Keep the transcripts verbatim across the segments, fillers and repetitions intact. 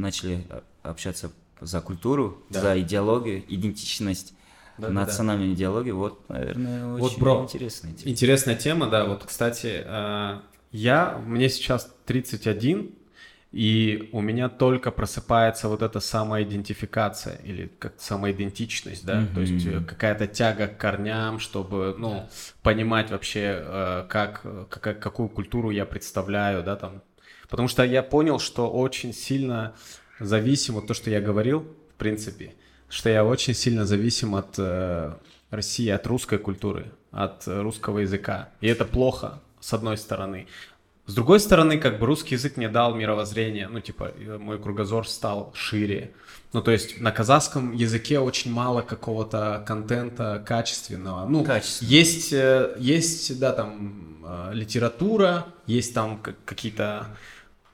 начали общаться за культуру, да. за идеологию, идентичность, да, национальную да. идеологию. Вот, наверное, очень вот, бро, интересная тема. Интересная тема, да. Вот, кстати, я, мне сейчас тридцать один, и у меня только просыпается вот эта самоидентификация или как самоидентичность, да, mm-hmm. то есть какая-то тяга к корням, чтобы, ну, yeah. понимать вообще, как, как, какую культуру я представляю, да, там. Потому что я понял, что очень сильно зависим, вот то, что я говорил, в принципе, что я очень сильно зависим от э, России, от русской культуры, от русского языка. И это плохо, с одной стороны. С другой стороны, как бы русский язык мне дал мировоззрение, ну, типа, мой кругозор стал шире. Ну, то есть на казахском языке очень мало какого-то контента качественного. Ну, есть, есть, да, там, литература, есть там какие-то,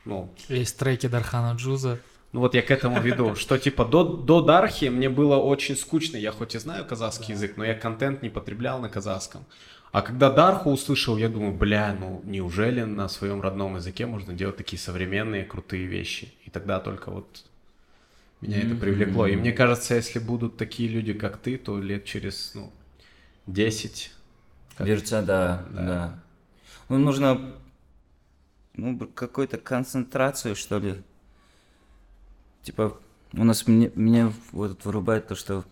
ну... Есть треки Дархана Джуза. Ну, вот я к этому веду, что, типа, до, до Дархи мне было очень скучно. Я хоть и знаю казахский да. язык, но я контент не потреблял на казахском. А когда Дарху услышал, я думаю, бля, ну неужели на своем родном языке можно делать такие современные крутые вещи? И тогда только вот меня mm-hmm. это привлекло. И мне кажется, если будут такие люди, как ты, то лет через, ну, десять... Как... Верца, да, да, да. Ну, нужно, ну, какую-то концентрацию, что ли. Типа, у нас, мне, меня вот вырубает то, что...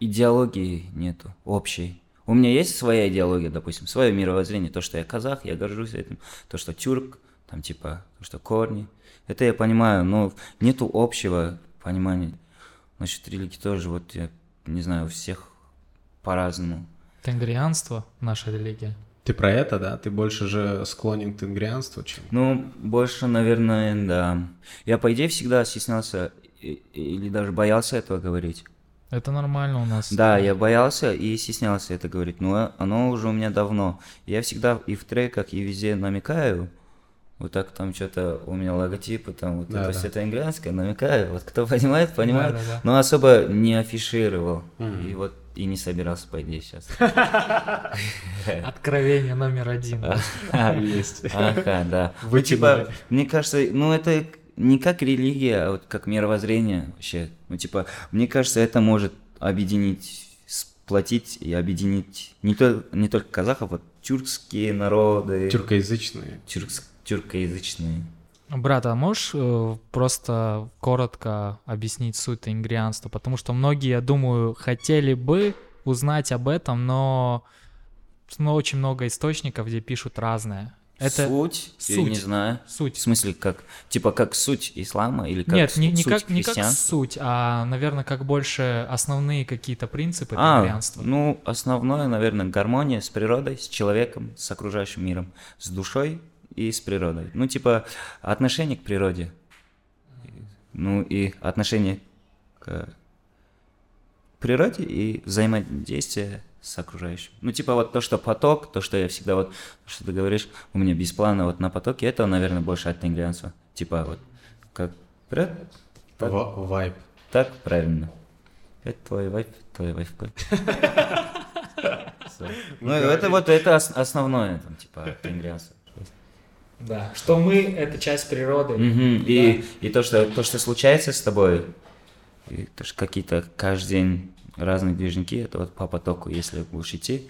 Идеологии нету общей. У меня есть своя идеология, допустим, свое мировоззрение, то, что я казах, я горжусь этим, то, что тюрк, там типа, то, что корни, это я понимаю, но нету общего понимания. Насчет религии тоже, вот я не знаю, у всех по-разному. Тенгрианство наша религия. Ты про это, да? Ты больше же склонен к тенгрианству, чем? Ну, больше, наверное, да. Я, по идее, всегда стеснялся или даже боялся этого говорить. Это нормально у нас. Да, я боялся и стеснялся это говорить, но оно уже у меня давно. Я всегда и в треках, и везде намекаю, вот так там что-то у меня логотипы, там вот, да, это, да. то есть это английское, намекаю, вот кто понимает, понимает, да, да, да. но особо не афишировал, mm-hmm. и вот и не собирался, по идее, сейчас. Откровение номер один. Есть. Ага, да. Вы типа, мне кажется, ну это... Не как религия, а вот как мировоззрение вообще. Ну, типа, мне кажется, это может объединить, сплотить и объединить не, то, не только казахов, а тюркские народы. Тюркоязычные. Тюркс, тюркоязычные. Брат, а можешь э, просто коротко объяснить суть тенгрианства? Потому что многие, я думаю, хотели бы узнать об этом, но, но очень много источников, где пишут разное. Это суть? суть? Я не знаю. Суть. В смысле, как, типа, как суть ислама или как Нет, с- не, не суть как, христианства? Нет, не как суть, а, наверное, как больше основные какие-то принципы тенгрианства. А, ну, основное, наверное, гармония с природой, с человеком, с окружающим миром, с душой и с природой. Ну, типа, отношение к природе, ну, и отношение к природе и взаимодействие с окружающим. Ну, типа, вот то, что поток, то, что я всегда вот, что ты говоришь, у меня без плана вот на потоке, это, наверное, больше от тенгрианства. Типа, вот, как... Так, вайб. Так, правильно. Это твой вайб, твой вайб. Ну, это вот, это основное, там, типа, тенгрианство. Да, что мы — это часть природы. И то, что случается с тобой, и то, что какие-то каждый день... Разные движники, это вот по потоку, если будешь идти,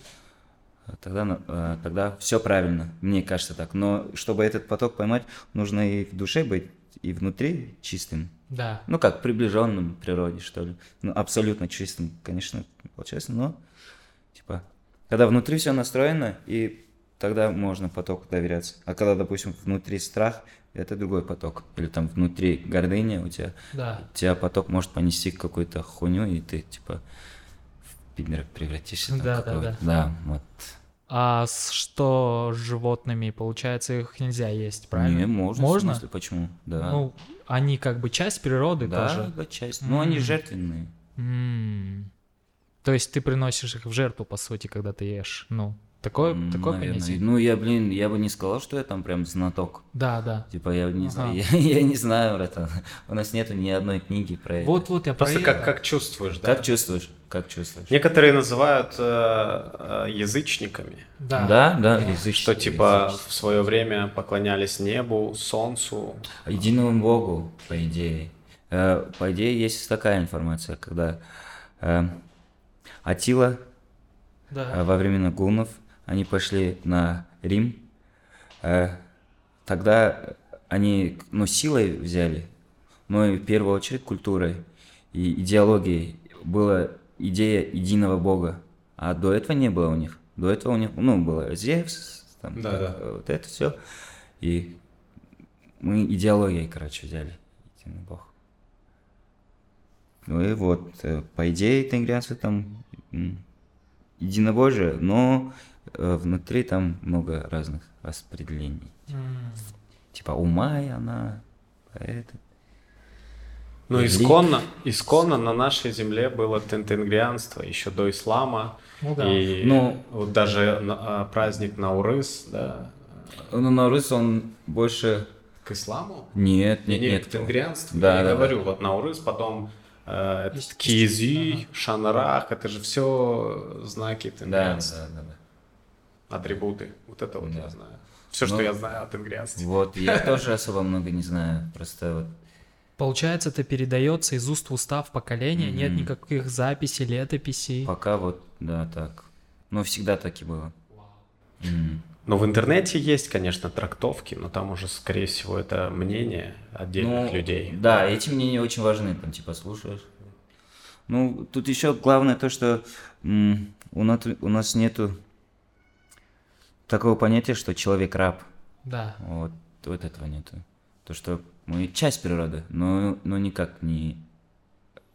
тогда, тогда все правильно, мне кажется так. Но чтобы этот поток поймать, нужно и в душе быть, и внутри чистым. Да. Ну как, приближенным к природе, что ли. Ну абсолютно чистым, конечно, получается, но типа, когда внутри все настроено, и тогда можно потоку доверяться. А когда, допустим, внутри страх, это другой поток. Или там внутри гордыня у тебя, да. у тебя поток может понести какую-то хуйню, и ты типа в пидмера превратишься. Да, да, да. Да, вот. А что с животными? Получается, их нельзя есть, правильно? Не, можно. Можно? В смысле, почему? Да. Ну, они как бы часть природы да, тоже. Да, часть. Mm-hmm. Ну, они жертвенные. Mm-hmm. То есть ты приносишь их в жертву, по сути, когда ты ешь, ну... Такое, mm, такое понятие. Ну, я, блин, я бы не сказал, что я там прям знаток. Да, да. Типа, я не знаю, ага. я, я не знаю, братан. У нас нету ни одной книги про это. Вот-вот, я просто про как, это. Как чувствуешь, да? Как чувствуешь, как чувствуешь. Некоторые называют э, язычниками. Да, да, да. да. Что, типа, язычники в свое время поклонялись небу, солнцу. Единому богу, по идее. Э, по идее, есть такая информация, когда э, Атила да. э, во времена гуннов, они пошли на Рим, тогда они, ну, силой взяли, но и в первую очередь культурой и идеологией была идея единого бога, а до этого не было у них, до этого у них, ну, было Зевс, там, да, так, да. вот это все, и мы идеологией, короче, взяли единый бог. Ну и вот, по идее, тенгрианцы там единобожие, но внутри там много разных распределений. Mm. Типа Умай, она, поэта. Ну, исконно, исконно на нашей земле было тенгрианство, еще до ислама. Ну, да. И ну, вот даже на, праздник Наурыз, да. Ну, Наурыз, он больше... К исламу? Нет, нет, нет. нет к тенгрианству, да, я да, говорю, да. вот Наурыз, потом... Uh, это Кизи, ага. Шанрах, это же все знаки тенгрианства, да, да, да, да. атрибуты, вот это вот да. я знаю, все, ну, что я знаю о тенгрианстве. Вот, я тоже особо много не знаю, просто вот. Получается, это передается из уст в уста в поколение, нет никаких записей, летописей. Пока вот, да, так, но всегда так и было. Но в интернете есть, конечно, трактовки, но там уже, скорее всего, это мнение отдельных ну, людей. Да, эти мнения очень важны, там, типа, слушаешь. Ну, тут еще главное то, что м- у, нас, у нас нету такого понятия, что человек-раб. Да. Вот, вот этого нету. То, что мы часть природы, но, но никак не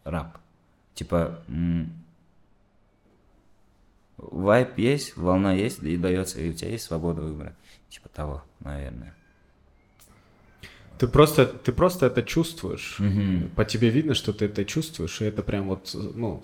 раб. Типа... М- вайб есть, волна есть, и дается, и у тебя есть свобода выбора. Типа того, наверное. Ты просто, ты просто это чувствуешь. Mm-hmm. По тебе видно, что ты это чувствуешь, и это прям вот, ну,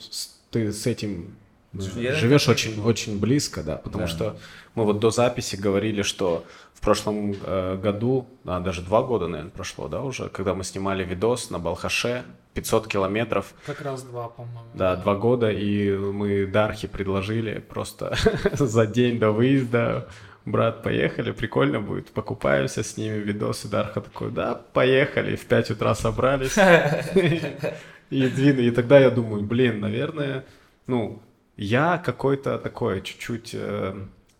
ты с этим Я живешь очень, очень близко, да, потому да. что мы вот до записи говорили, что в прошлом году, а даже два года, наверное, прошло, да, уже, когда мы снимали видос на Балхаше, пятьсот километров. Как раз два, по-моему. Да, да. два года, и мы Дархи предложили просто за день до выезда, брат, поехали, прикольно будет, покупаемся, снимем видосы, Дарха такой, да, поехали, в пять утра собрались. И двинули, и тогда я думаю, блин, наверное, ну, я какой-то такой чуть-чуть э,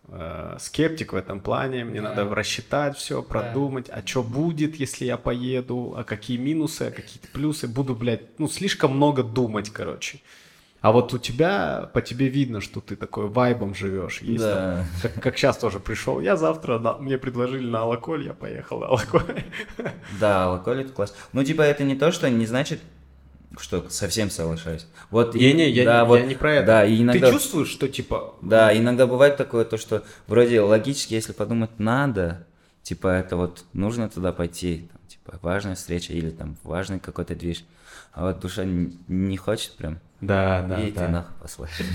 э, скептик в этом плане, мне да. надо рассчитать все, продумать, да. а что будет, если я поеду, а какие минусы, а какие плюсы, буду, блядь, ну, слишком много думать, короче. А вот у тебя, по тебе видно, что ты такой вайбом живешь. Есть, да. там, как, как сейчас тоже пришел, я завтра, на, мне предложили на Алаколь, я поехал на Алаколь. Да, Алаколь это класс. Ну, типа, это не то, что не значит... Что, совсем соглашаюсь. Вот я, и, не, я, да, не, вот, я не про это. Да, и иногда, ты чувствуешь, что типа... Да, иногда бывает такое, то, что вроде логически, если подумать, надо, типа это вот нужно туда пойти, там, типа важная встреча или там важный какой-то движ, а вот душа не, не хочет прям. Да, да, и да. ты нахуй послушай.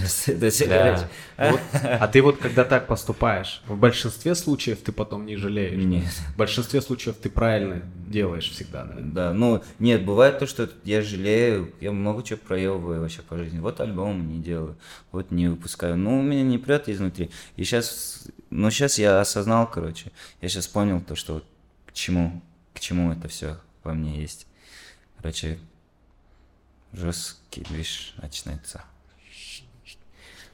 Да. Вот, а ты вот когда так поступаешь, в большинстве случаев ты потом не жалеешь. Нет. В большинстве случаев ты правильно делаешь всегда, наверное. Да, ну нет, бывает то, что я жалею, я много чего проебываю вообще по жизни. Вот альбом не делаю, вот не выпускаю. Ну, у меня не прет изнутри. И сейчас, ну сейчас я осознал, короче, я сейчас понял то, что к чему, к чему это все во мне есть. Короче, жесткий движ начинается.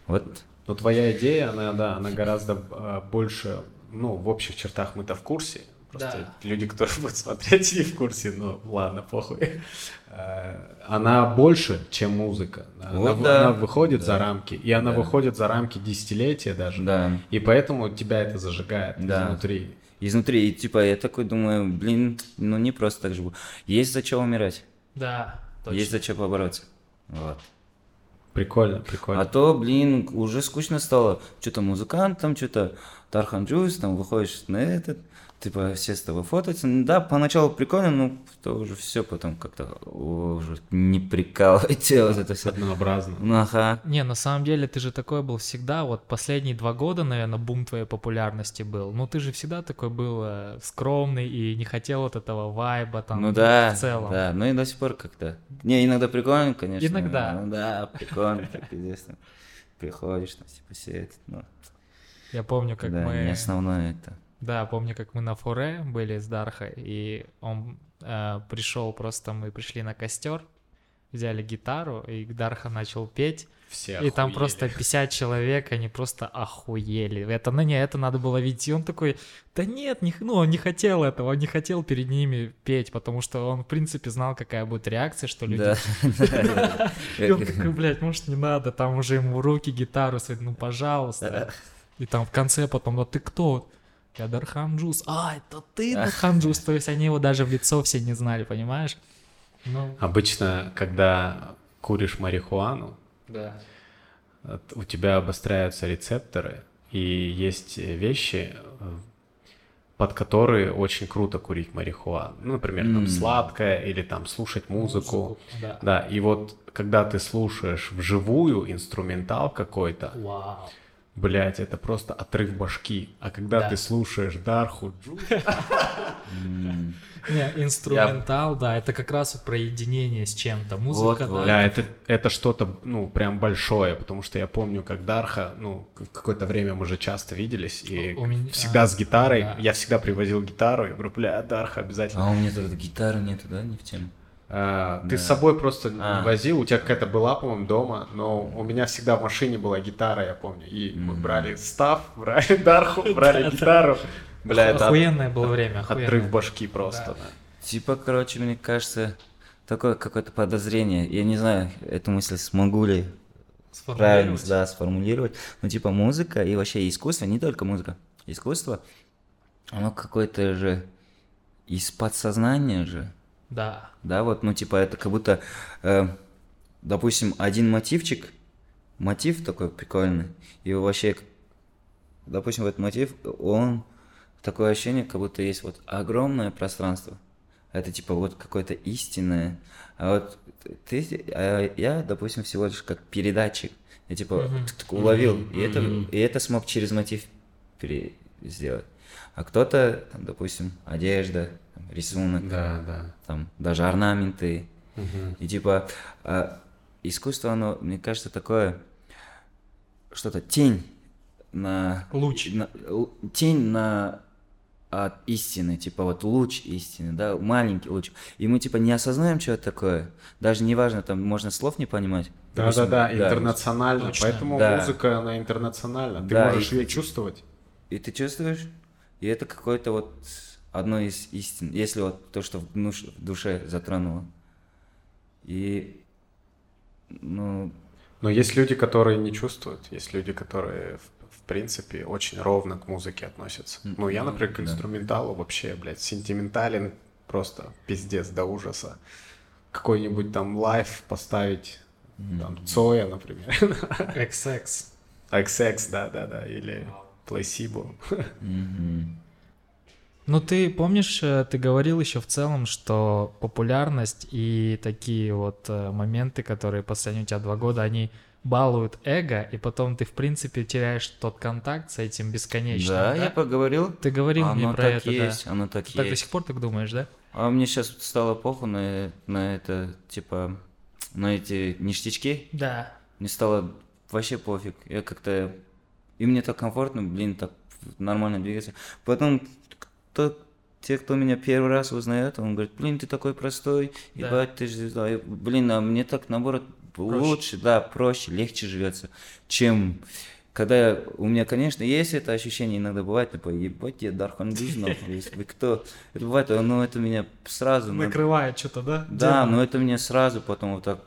Вот. Но твоя идея, она, да, она гораздо больше, ну, в общих чертах мы-то в курсе. Просто да. люди, которые будут смотреть, не в курсе, но ладно, похуй. Она больше, чем музыка. Она, вот, да. она выходит да. за рамки, и она да. выходит за рамки десятилетия даже. Да. И поэтому тебя это зажигает да. изнутри. Изнутри, и типа я такой думаю, блин, ну не просто так живу. Есть за что умирать. Да. Точно. Есть за что побороться. Вот. Прикольно, прикольно. А то, блин, уже скучно стало. Что-то музыкант там, что-то Дархан Джуз, там выходишь на этот, типа все с тобой фотаются. Да, поначалу прикольно, но то уже все потом как-то уже не прикалывать вот это все. Однообразно. Ага. Не, на самом деле ты же такой был всегда, вот последние два года, наверное, бум твоей популярности был. Ну ты же всегда такой был скромный и не хотел вот этого вайба там, ну, да, в целом. Да, ну и до сих пор как-то. Не, иногда прикольно, конечно. Иногда. Ну да, прикольно, как известно. Приходишь, там типа сидит, ну. Я помню, как да, мы... Да, не основное это. Да, помню, как мы на форе были с Дархой, и он э, пришел просто, мы пришли на костер, взяли гитару, и Дарха начал петь. Все охуели. И там просто пятьдесят человек, они просто охуели. Это, ну, не, это надо было видеть. И он такой, да нет, не, ну, он не хотел этого, он не хотел перед ними петь, потому что он, в принципе, знал, какая будет реакция, что люди... И он такой, блядь, может, не надо, там уже ему руки, гитару, ну, пожалуйста. И там в конце потом, а ты кто? Я Дархан Джуз. А, это ты Дархан Джуз. То есть они его даже в лицо все не знали, понимаешь? Ну... Обычно, когда куришь марихуану, да, у тебя обостряются рецепторы, и есть вещи, под которые очень круто курить марихуану. Ну, например, там mm. сладкое или там слушать музыку. музыку да. да. И вот когда ты слушаешь вживую инструментал какой-то, wow. блять, это просто отрыв башки. А когда да. ты слушаешь Дарху Джуз... Не, инструментал, да, это как раз про единение с чем-то. Музыка, да. Это что-то, ну, прям большое, потому что я помню, как Дарха, ну, какое-то время мы же часто виделись, и всегда с гитарой, я всегда привозил гитару, я говорю, бля, Дарха обязательно... А у меня тут гитары нету, да, не в тему? А, да. Ты с собой просто а. возил, у тебя какая-то была, по-моему, дома, но у меня всегда в машине была гитара, я помню, и mm-hmm. мы брали став, брали дарху, брали гитару. Бля, это охуенное было время. Отрыв башки просто. Типа, короче, мне кажется, такое какое-то подозрение, я не знаю, эту мысль смогу ли правильно сформулировать, но типа музыка и вообще искусство, не только музыка, искусство, оно какое-то же из подсознания же. Да. Да, вот, ну, типа, это как будто, э, допустим, один мотивчик, мотив такой прикольный, и вообще, допустим, этот мотив, он, такое ощущение, как будто есть вот огромное пространство, это, типа, вот какое-то истинное, а вот ты, а я, допустим, всего лишь как передатчик, я, типа, mm-hmm. уловил, mm-hmm. И, это, и это смог через мотив пере- сделать, а кто-то, там, допустим, одежда, рисунок, да, да. там даже орнаменты, угу. и типа э, искусство, оно, мне кажется, такое что-то тень на луч, на, л, тень на от истины, типа вот луч истины, да, маленький луч, и мы типа не осознаем, что это такое, даже неважно, там можно слов не понимать. Да, да, да, интернационально, да, поэтому да. музыка она интернациональна, ты да, можешь ее чувствовать. И ты чувствуешь, и это какой-то вот одно из истин, если вот то, что в душе затронуло. И, ну... Но есть люди, которые не чувствуют, есть люди, которые, в, в принципе, очень ровно к музыке относятся. Mm-hmm. Ну, я, например, к инструменталу да. вообще, блядь, сентиментален, просто пиздец до ужаса. Какой-нибудь там лайв поставить, mm-hmm. там, Цоя, например. икс икс. икс икс, да-да-да, или Placebo. Mm-hmm. Ну, ты помнишь, ты говорил еще в целом, что популярность и такие вот моменты, которые последние у тебя два года, они балуют эго, и потом ты, в принципе, теряешь тот контакт с этим бесконечным. Да, да? Я поговорил. Ты говорил оно мне про это, есть, да. Оно так ты есть, оно так есть. До сих пор так думаешь, да? А мне сейчас стало похуй на, на это, типа, на эти ништячки. Да. Мне стало вообще пофиг. Я как-то... И мне так комфортно, блин, так нормально двигаться. Потом... Кто, те, кто меня первый раз узнает, он говорит, блин, ты такой простой, да. ебать, ты же, да, блин, а мне так, наоборот, проще. лучше, да, проще, легче живется, чем, когда я, у меня, конечно, есть это ощущение, иногда бывает, типа, ебать, я Дархан Джуз, вы кто, это бывает, но это меня сразу... Накрывает что-то, да? Да, но это меня сразу потом вот так,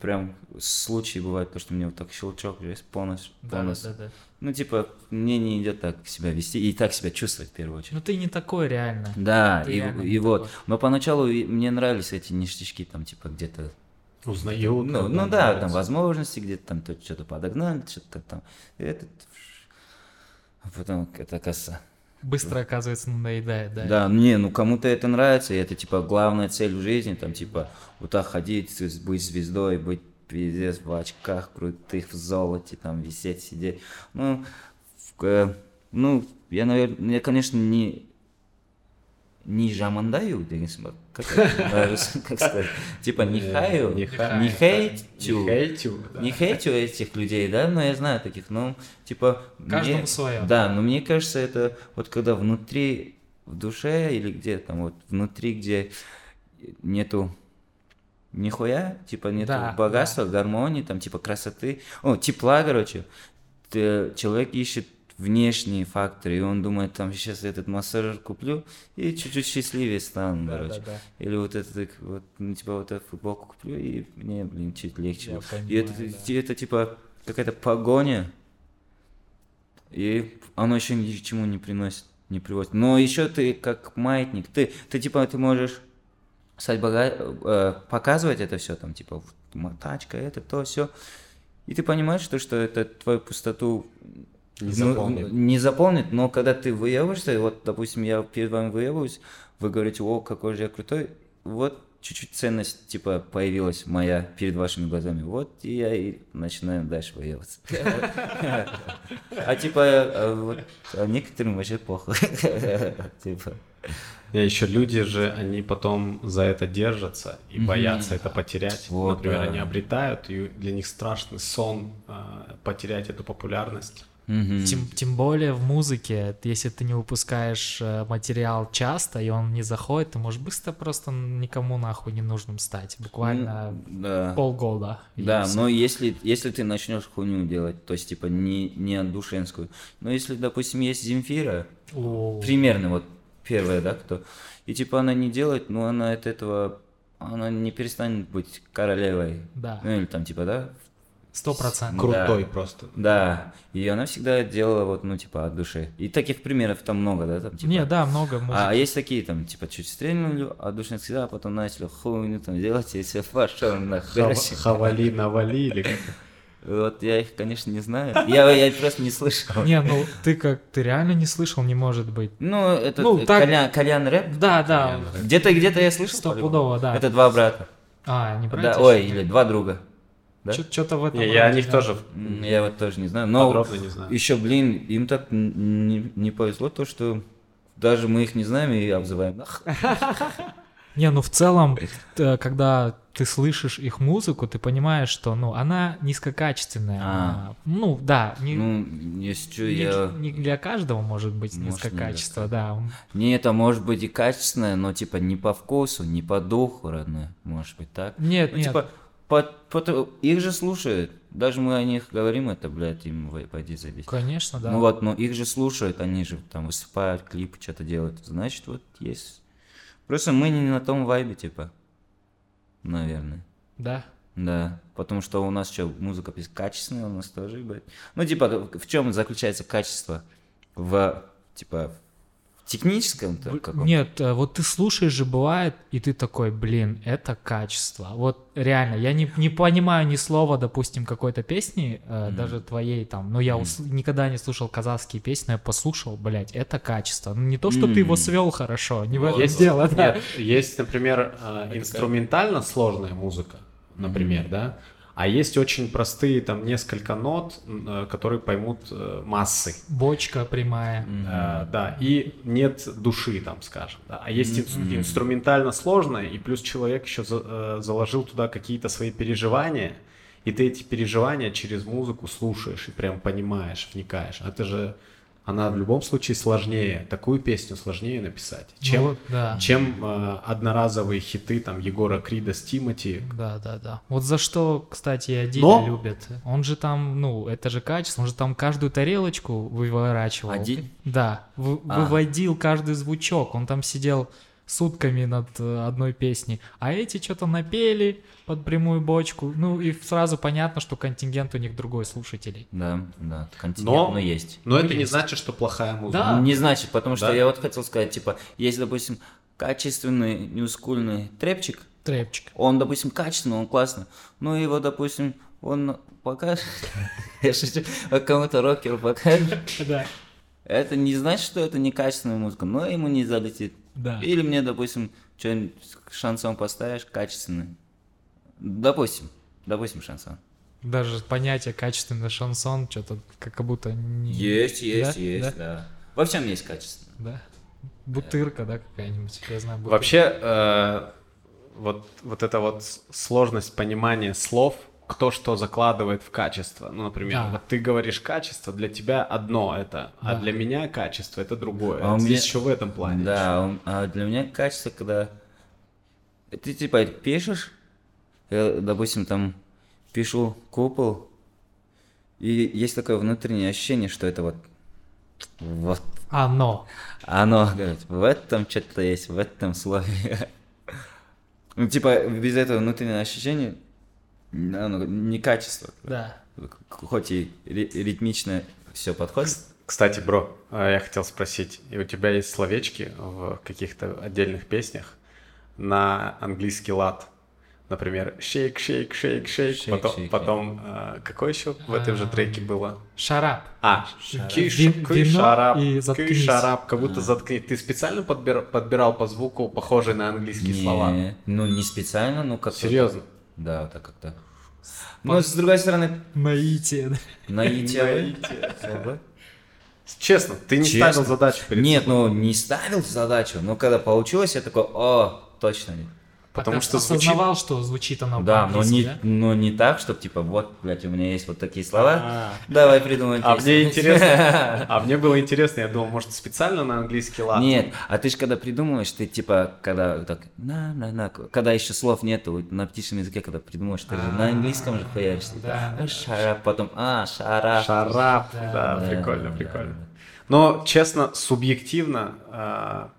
прям, случай бывает, то, что мне вот так щелчок, полностью, полностью. Да, да, да. Ну, типа, мне не идет так себя вести и так себя чувствовать в первую очередь. Ну, ты не такой реально. Да, ты и, реально и вот. Такой. Но поначалу мне нравились эти ништячки, там, типа, где-то... Узнаю. Ну, ну да, нравится. Там, возможности, где-то там то, что-то подогнали, что-то там. Этот... А потом, это, оказывается, быстро, оказывается, надоедает, да. Да, не, ну кому-то это нравится, и это, типа, главная цель в жизни, там, типа, вот так ходить, быть звездой, быть пиздец в очках крутых, в золоте, там, висеть, сидеть. Ну, в, ну я, наверное, я, конечно, не... Не жамандаю, как, как сказать, типа не хаю, не хейтю, не хейтю этих людей, да, но я знаю таких, но типа... Каждому мне, свое. Да, но мне кажется, это вот когда внутри, в душе или где там, вот внутри, где нету нихуя, типа нету да, богатства, да. гармонии, там типа красоты, о, тепла, короче, ты, человек ищет внешние факторы, и он думает, там, сейчас этот массажер куплю, и чуть-чуть счастливее стану, да, короче. Да, да. Или вот это, вот, ну, типа, вот эту футболку куплю, и мне, блин, чуть легче. Я понимаю, и это, да. это, типа, какая-то погоня, и оно еще ни к чему не приносит, не приводит. Но еще ты, как маятник, ты, ты типа, ты можешь стать бога... показывать это все, там, типа, тачка, это, то, все, и ты понимаешь, что, что это твою пустоту... Не заполнит. Ну, не заполнит, но когда ты выебываешься, вот, допустим, я перед вами выебываюсь, вы говорите, о, какой же я крутой, вот чуть-чуть ценность, типа, появилась моя перед вашими глазами, вот, и я и начинаю дальше выебываться. А, типа, некоторым вообще похуй. Я еще люди же, они потом за это держатся и боятся это потерять. Например, они обретают, и для них страшный сон потерять эту популярность. Mm-hmm. Тем, тем более в музыке, если ты не выпускаешь материал часто, и он не заходит, ты можешь быстро просто никому нахуй не нужным стать, буквально mm, да. полгода. Да, все. Но если, если ты начнешь хуйню делать, то есть типа не, не андушенскую, но если, допустим, есть Земфира, oh. примерно вот первая, да, кто, и типа она не делает, но она от этого, она не перестанет быть королевой, да. ну или там типа, да, Сто процентов. Крутой да. просто. Да. И она всегда делала вот, ну, типа, от души. И таких примеров там много, да? Там, типа... Не, да, много. Может. А есть такие, там, типа, чуть стрельнули, от души всегда, а потом начали хуйню там делать, и все пошел нахуй. Хавали, навали или как? Вот я их, конечно, не знаю. Я, я просто не слышал. Не, ну ты как, ты реально не слышал, не может быть. Ну, это ну, так... кальян, кальян рэп? Да, да. Где-то, где-то я слышал. Стопудово, да. Это два брата. А, не брата? Да, ой, или два друга. Да? Что-то в этом. Я, я о них тоже. Я вот тоже не знаю. Но подробно не знаю. Еще, блин, им так не, не повезло то, что даже мы их не знаем и обзываем. Не, ну в целом, когда ты слышишь их музыку, ты понимаешь, что ну она низкокачественная. Ну да, не для каждого может быть низкокачество, да. Не, это может быть и качественное, но типа не по вкусу, не по духу, родное, может быть так. Нет, нет. По, по, их же слушают, даже мы о них говорим, это, блядь, им пойди забить. Конечно, да. Ну вот, но их же слушают, они же там выступают, клипы что-то делают, значит, вот есть. Просто мы не на том вайбе, типа, наверное. Да? Да, потому что у нас что, музыка качественная у нас тоже, блядь. Ну, типа, в чем заключается качество? В, типа... Техническом? Нет, вот ты слушаешь же, бывает, и ты такой, блин, это качество. Вот реально, я не, не понимаю ни слова, допустим, какой-то песни, mm-hmm. даже твоей там, но я mm-hmm. ус- никогда не слушал казахские песни, я послушал, блядь, это качество. Ну, не то, что mm-hmm. ты его свел хорошо, не в этом дело, да. Нет, есть, например, инструментально сложная музыка, например, mm-hmm. да, а есть очень простые, там, несколько нот, которые поймут массы. Бочка прямая. Mm-hmm. Да, и нет души, там, скажем. Да. А есть mm-hmm. инструментально сложное, и плюс человек еще заложил туда какие-то свои переживания, и ты эти переживания через музыку слушаешь и прям понимаешь, вникаешь. Это же, она в любом случае сложнее, такую песню сложнее написать, чем, ну, да. чем э, одноразовые хиты там Егора Крида с Тимати. Да, да, да. Вот за что, кстати, Один Но... любит. Он же там, ну, это же качество, он же там каждую тарелочку выворачивал. Один? Да, вы, а. выводил каждый звучок, он там сидел сутками над одной песней, а эти что-то напели под прямую бочку, ну и сразу понятно, что контингент у них другой слушателей. Да, да, контингент, но, но есть. Но, но это есть. Не значит, что плохая музыка. Да. Не значит, потому что да. я вот хотел сказать, типа, есть, допустим, качественный ньюскульный трэпчик. Трэпчик. Он, допустим, качественный, он классный, но его, допустим, он покажет, я шучу, кому-то рокеру покажет. Да. Это не значит, что это некачественная музыка, но ему не залетит. Да. Или мне, допустим, что-нибудь шансон поставишь качественный. Допустим. Допустим, шансон. Даже понятие качественный шансон что-то как будто не... Есть, есть, да? есть, да? да. Во всем есть качественное. Да. Бутырка, да, да какая-нибудь, я знаю. Бутырка. Вообще, э, вот, вот эта вот сложность понимания слов, кто что закладывает в качество. Ну, например, да. вот ты говоришь качество, для тебя одно это, да. а для меня качество это другое. А здесь меня... еще в этом плане. Да, а для меня качество, когда ты типа пишешь, я, допустим, там пишу купол, и есть такое внутреннее ощущение, что это вот вот. Оно. Оно, говорит, в этом что-то есть, в этом слове. Ну, типа, без этого внутреннего ощущения оно не качество. Да. Хоть и ритмично все подходит. Кстати, бро, я хотел спросить, у тебя есть словечки в каких-то отдельных песнях на английский лад? Например, шейк, шейк, шейк, шейк. шейк потом, шейк, потом э, какой еще в этом же треке было? Шарап. А, кишарап. Кишарап, как будто а. заткни. Ты специально подбирал, подбирал по звуку похожие на английские не, слова? Ну, не специально, ну как-то. Серьезно? Да, вот так как-то. Ну, Под... с другой стороны... Наитие. Наитие. Честно, ты не Честно. ставил задачу перед Нет, собой. ну, не ставил задачу, но когда получилось, я такой, о, точно нет. Потому что осознавал, звучит... что звучит оно да, но не, да? но не так, чтобы типа вот, блядь, у меня есть вот такие слова, А-а-а. давай придумаем песню. А мне интересно, а мне было интересно, я думал, может, специально на английский лад? Нет, а ты же когда придумываешь, ты типа, когда так, на, на, на, когда еще слов нету, на птичьем языке, когда придумываешь, ты же на английском же появишься. Шарап, потом, а, шарап. Шарап, да, прикольно, прикольно. Но, честно, субъективно,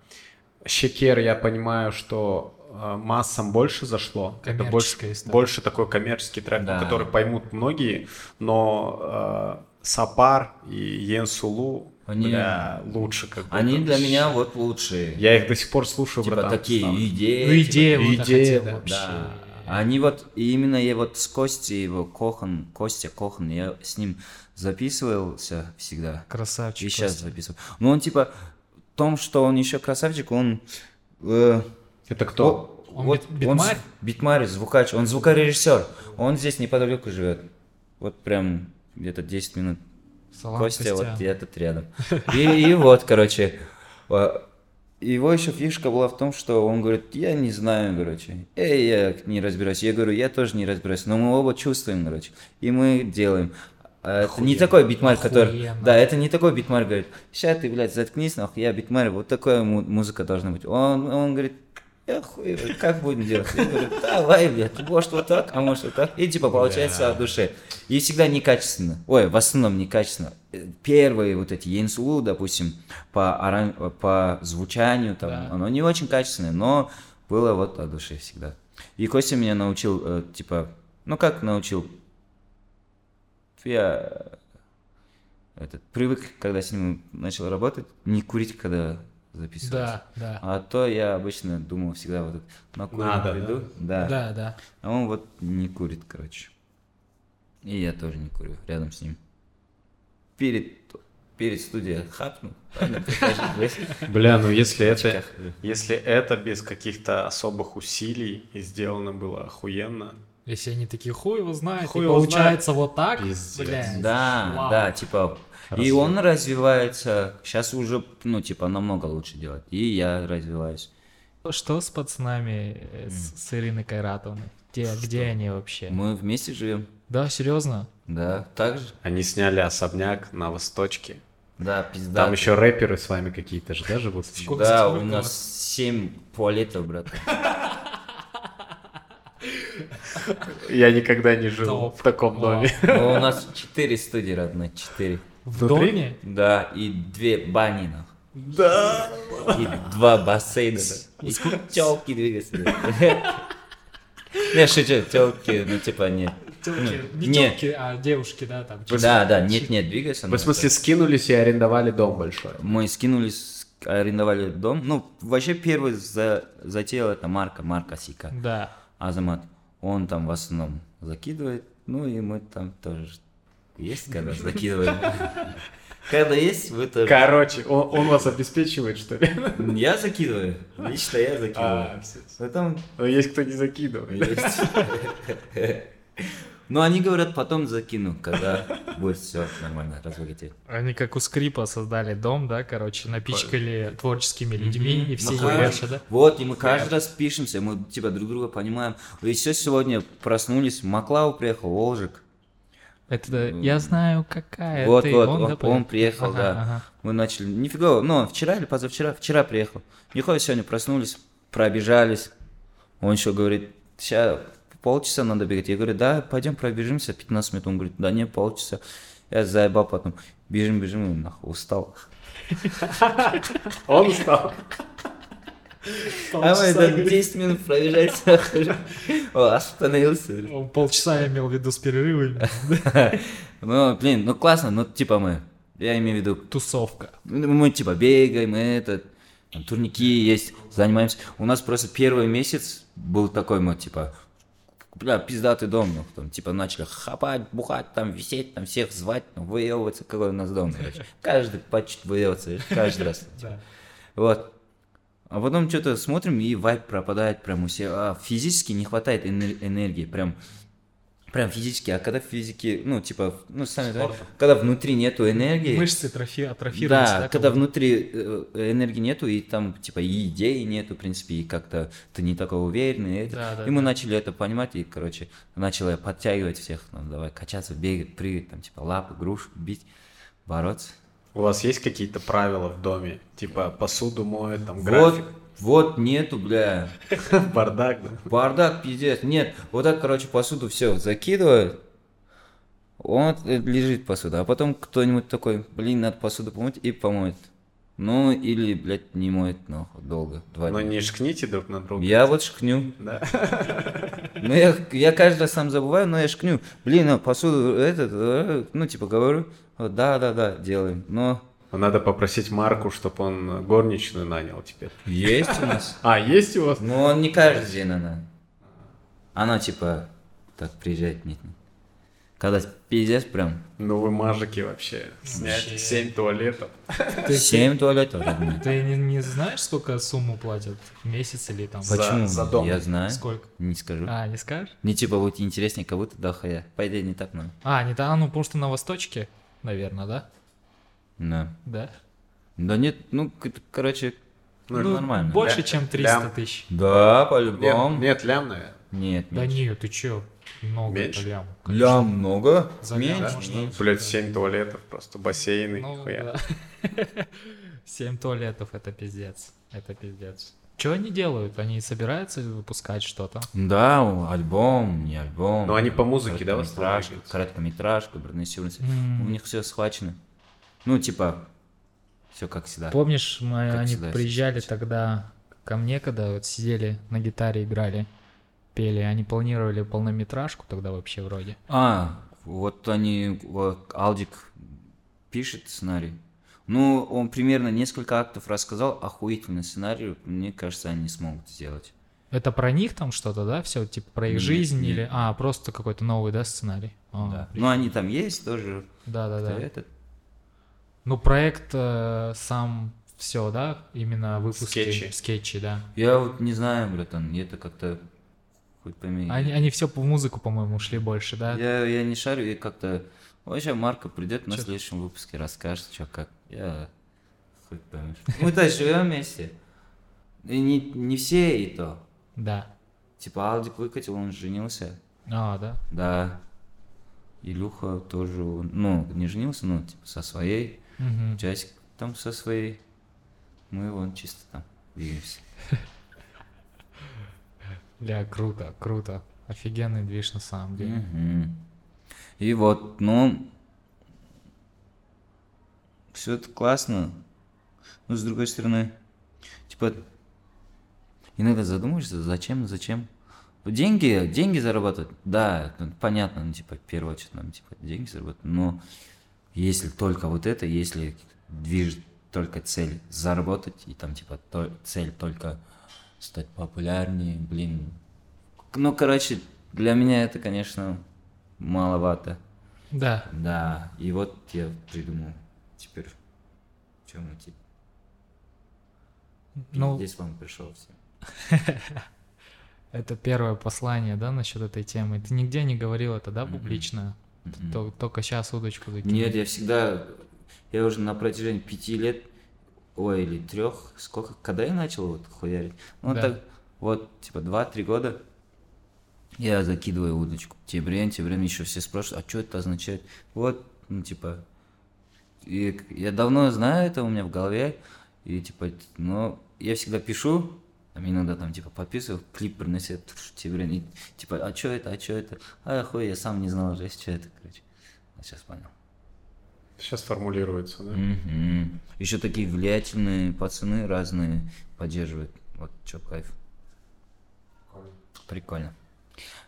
Шекер, я понимаю, что массам больше зашло, это больше, больше такой коммерческий трек, да. который поймут многие, но э, Сапар и Йенсулу они... бля, лучше как бы. Они для меня вот лучшие. Я их до сих пор слушаю, типа братан. Такие там. идеи. Ну, идеи, типа, вот идеи да. вообще. Да. Они вот, именно я вот с Костей, его Кохан, Костя Кохан, я с ним записывался всегда. Красавчик. И сейчас Костя. записываю. Но он типа, в том, что он еще красавчик, он... Э, Это кто? О, он вот, битмарь? Он, битмарь, звукач, он звукорежиссер. Он здесь неподалеку живет. Вот прям где-то десять минут. Салам, Костя, Костя, вот я тут рядом. И, и вот, короче, его еще фишка была в том, что он говорит, я не знаю, короче. Эй, я не разбираюсь. Я говорю, я тоже не разбираюсь. Но мы оба чувствуем, короче. И мы делаем. Это Охуенно. не такой битмарь, Охуенно. который... Да, это не такой битмарь, говорит, сейчас ты, блядь, заткнись, нахуй, я битмарь. Вот такая музыка должна быть. Он, он говорит... Я хуй, как будем делать? Я говорю, давай, блядь, может вот так, а может вот так. И типа получается yeah. от души. И всегда некачественно. Ой, в основном некачественно. Первые вот эти Йенсулу, допустим, по, оран... по звучанию, там, yeah. оно не очень качественное, но было вот от души всегда. И Костя меня научил, э, типа, ну как научил? Я этот, привык, когда с ним начал работать, не курить, когда... записывать. Да, да. А то я обычно думал всегда вот на курину приду. Да. Да. да, да. А он вот не курит, короче. И я тоже не курю рядом с ним. Перед, перед студией хапнул. Бля, ну если это, если это без каких-то особых усилий и сделано было охуенно. Если они такие, хуй его знает, хуй и его получается знает. Вот так, блядь. Да, Вау. да, типа... Разве... И он развивается, сейчас уже, ну, типа, намного лучше делать, и я развиваюсь. Что с пацанами, mm. с Ириной Кайратовной? Где, где они вообще? Мы вместе живем. Да, серьезно? Да, так же. Они сняли особняк на Восточке. Да, пизда. Там еще рэперы с вами какие-то же, да, живут? Да, у нас семь туалетов, брат. Я никогда не жил в таком доме. У нас четыре студии, родные, четыре. В Внутри? доме? Да, и две бани, нахуй. Да. И два бассейна. И тёлки двигаются. Я шучу, тёлки, ну типа нет. Не тёлки, а девушки, да, там. Да, да, нет-нет, двигаются. Вы, в смысле, скинулись и арендовали дом большой? Мы скинулись, арендовали дом. Ну, вообще первый затеял это Марка, Марка Сика. Да. Азамат. Он там в основном закидывает, ну и мы там тоже... Есть, когда закидываем. Когда есть, вы тоже... Короче, он, он вас обеспечивает, что ли? Я закидываю. Лично я закидываю. А, там... Но есть кто не закидывает. Есть. Но они говорят, потом закину, когда будет все нормально, разлететь. Они как у Скрипа создали дом, да, короче, напичкали творческими людьми, mm-hmm. и все дальше, да? Вот, и мы каждый раз пишемся, мы типа друг друга понимаем. И все сегодня проснулись, Маклау приехал, Волжик. Это я знаю, какая вот, ты. Вот, он, он, да, он приехал, ага, да. Ага. Мы начали, нифига, ну, вчера или позавчера, вчера приехал. Нихуя сегодня проснулись, пробежались. Он еще говорит, сейчас... Полчаса надо бегать. Я говорю, да, пойдем пробежимся пятнадцать минут. Он говорит, да не, полчаса. Я заебал потом. Бежим, бежим, он нахуй устал. Он устал. А мы там десять минут пробежались. Остановился. Он полчаса имел в виду с перерывами. Ну, блин, ну классно, ну типа мы. Я имею в виду... Тусовка. Мы типа бегаем, этот... Турники есть, занимаемся. У нас просто первый месяц был такой, мы типа... Бля, пиздатый дом, ну, там, типа, начали хапать, бухать, там, висеть, там, всех звать, ну, выебываться, какой у нас дом, короче. Каждый почти выебывается, каждый раз. Типа. Вот. А потом что-то смотрим, и вайб пропадает прям у всех. А физически не хватает энергии, прям, прям физически. А когда физики, ну, типа, ну, сами знаете, когда внутри нету энергии. Мышцы атрофируются. Да, да, когда внутри энергии нету, и там, типа, и идеи нету, в принципе, и как-то ты не такой уверенный. И, да, да, и мы да. начали это понимать, и, короче, начал я подтягивать всех, ну, давай качаться, бегать, прыгать, там, типа, лапы, грушу бить, бороться. У вас есть какие-то правила в доме? Типа, посуду моют, там, график? Вот. Вот нету, бля. Бардак, да? Бардак, пиздец. Нет, вот так, короче, посуду все закидывают. Вот лежит посуда. А потом кто-нибудь такой, блин, надо посуду помыть, и помоет. Ну, или, блядь, не моет, нахуй, долго. Два Но дня. Не шкните друг на друга. Я вот шкню. Да. Ну, я, я каждый раз сам забываю, но я шкню. Блин, ну, посуду, этот, ну, типа, говорю, да-да-да, делаем, но... Надо попросить Марку, чтобы он горничную нанял теперь. Есть у нас. А, есть у вас? Ну, он не каждый день она. Она, типа, так приезжает, нет, нет. Когда пиздец прям. Ну вы мажики вообще. Снять семь туалетов. Семь туалетов. Ты не, не знаешь, сколько сумму платят в месяц или там? Почему? За, за дом. Я знаю. Сколько? Не скажу. А, не скажешь? Не типа вот интереснее кого-то, да, хая. Пойди не так надо. А, не так, ну потому что на Восточке, наверное, да? Да. Да? Да нет, ну, короче, ну, ну, нормально. Больше, чем триста тысяч. Да, по-любому. Нет, нет, лям, наверное. Нет, да меньше. Нет, ты че? Много это лям. Конечно. Лям много? За меньше? Да? Блять, семь туалетов, просто бассейны, ну, хуя. Да. семь туалетов, это пиздец, это пиздец. Что они делают? Они собираются выпускать что-то? Да, альбом, не альбом. Но они по музыке, да, восстанавливаются? Короткометражку, бронесюрность. Mm. У них все схвачено. Ну, типа, все как всегда. Помнишь, мы как они всегда приезжали всегда. Тогда ко мне, когда вот сидели на гитаре, играли, пели, они планировали полнометражку тогда вообще вроде. А, вот они, вот, Алдик пишет сценарий. Ну, он примерно несколько актов рассказал, охуительный сценарий, мне кажется, они смогут сделать. Это про них там что-то, да? Все, типа, про их нет, жизнь нет. Или... А, просто какой-то новый, да, сценарий? О, да. Ну, они там есть тоже. Да-да-да. Этот... Ну, проект э, сам все, да? Именно выпуски, скетчи, скетчи да. Я вот не знаю, братан, это как-то хоть пойми. Они, они все по музыку, по-моему, ушли больше, да? Я, я не шарю, и как-то... Вообще, Марка придет на следующем выпуске, расскажет, что как. Я хоть поймешь. Мы-то живем вместе. И не, не все и то. Да. Типа Алдик выкатил, он женился. А, да? Да. Илюха тоже, ну, не женился, но типа со своей. Угу. Часик там со своей, мы вон чисто там двигаемся. Бля, круто, круто. Офигенный движ на самом деле. Угу. И вот, ну, все это классно, но с другой стороны, типа, иногда задумаешься, зачем, зачем. Деньги, деньги зарабатывать, да, понятно, ну, типа, в первую очередь нам, типа, деньги зарабатывать, но... Если только вот это, если движет только цель заработать, и там типа то, цель только стать популярнее, блин. Ну, короче, для меня это, конечно, маловато. Да. Да. И вот я придумал теперь, в чем идти. Ну, здесь вам пришел все. Это первое послание, да, насчет этой темы. Ты нигде не говорил это, да, публично? Mm-hmm. Только сейчас удочку закинул. Нет, я всегда, я уже на протяжении пяти лет, ой, или трех, сколько, когда я начал вот хуярить? Ну, да. Так, вот, типа, два-три года я закидываю удочку. Тебе время, тебе время, еще все спрашивают, а что это означает? Вот, ну, типа, и, я давно знаю это, у меня в голове, и, типа, но я всегда пишу, а мне иногда там, типа, подписываю, клип приносит, тебе время, и, типа, а что это, а что это? А, хуй, я сам не знал, жесть, что это, короче. А сейчас понял. Сейчас формулируется, да? Mm-hmm. Еще такие влиятельные пацаны разные поддерживают. Вот чё, кайф. Прикольно. Прикольно.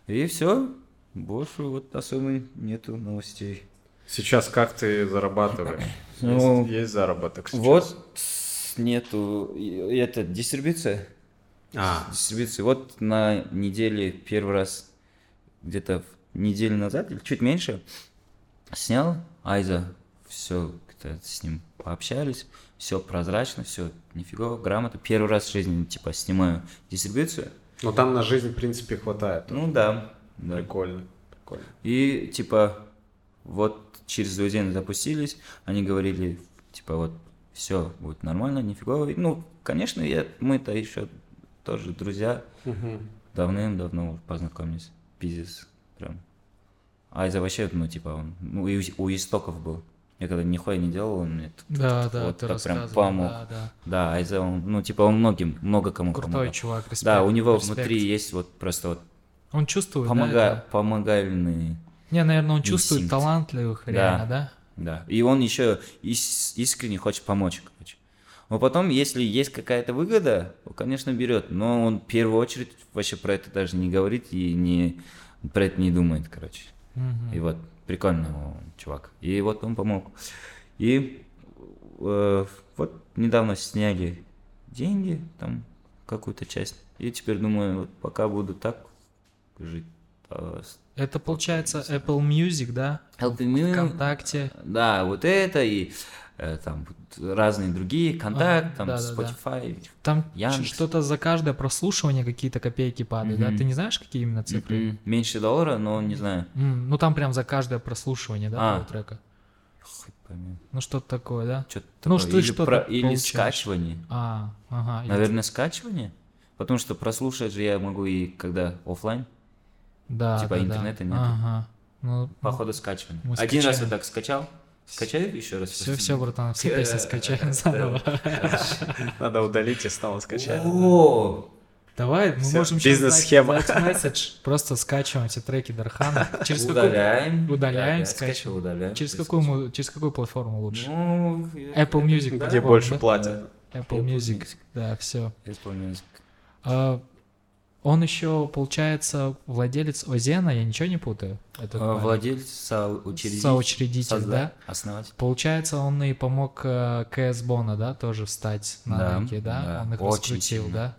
И все. Больше вот особо нету новостей. Сейчас как ты зарабатываешь? Ну, есть, есть заработок сейчас. Вот нету. Это дистрибьюция. А. Дистрибьюция. Вот на неделе первый раз, где-то неделю назад, или чуть меньше, снял Айза. Все, с ним пообщались, все прозрачно, все нифигово, грамотно. Первый раз в жизни, типа, снимаю дистрибьюцию. Но там на жизнь, в принципе, хватает. Ну да. да. Прикольно. Прикольно. И, типа, вот через два дня запустились, они говорили, типа, вот, все будет нормально, нифигово. Ну, конечно, я, мы-то еще тоже друзья. Угу. Давным-давно познакомились. Пиздец, прям. Айза вообще, ну, типа, он ну, и у истоков был. Я когда нихуя не делал, он мне да, тут, да, вот так прям помог. Да, да. да Айза, он, ну, типа, он многим, много кому помог. Крутой чувак, респект. Да, у него респект. Внутри есть вот просто вот... Он чувствует, помога... да? Помогальные... Не, наверное, он чувствует инстинкт. Талантливых, реально, да? Да, да. И он еще ис- искренне хочет помочь, короче. Но потом, если есть какая-то выгода, он, конечно, берет, но он в первую очередь вообще про это даже не говорит и не... про это не думает, короче. Угу. И вот... Прикольный чувак. И вот он помог. И э, вот недавно сняли деньги, там какую-то часть. И теперь думаю, вот пока буду так жить. Это получается Apple Music, да? Apple Music. ВКонтакте. Да, вот это и э, там разные другие. Контакт, ага, там да, Spotify. Да, да. Там Яндекс. Что-то за каждое прослушивание какие-то копейки падают, mm-hmm. да? Ты не знаешь, какие именно цифры? Mm-hmm. Меньше доллара, но не знаю. Mm-hmm. Ну там прям за каждое прослушивание, да, а. трека? Хоть пойму. Ну что-то такое, да? Что-то такое. Ну, что или что-то про... или скачивание. А, ага. Наверное, или... скачивание. Потому что прослушать же я могу и когда офлайн. Да, типа да, интернета да. нет. Ага. Ну, походу скачиваем. Один скачаем. Раз я так скачал. Скачай еще раз. Все, все, братан, все песни скачаем заново. Надо удалить и снова скачать. О, давай, мы можем сейчас бизнес-схема. Просто скачиваем все треки Дархана. Удаляем. Удаляем, скачиваем. Через какую через какую платформу лучше? Apple Music. Где больше платят? Apple Music. Да, все. Apple Music. Он еще, получается, владелец Озена, я ничего не путаю? Это владелец, соучредитель. Соучредитель, созда... да? Основатель. Получается, он и помог КС Бона, да, тоже встать на да, ноги, да? да? Он их очень раскрутил, сильно. Да?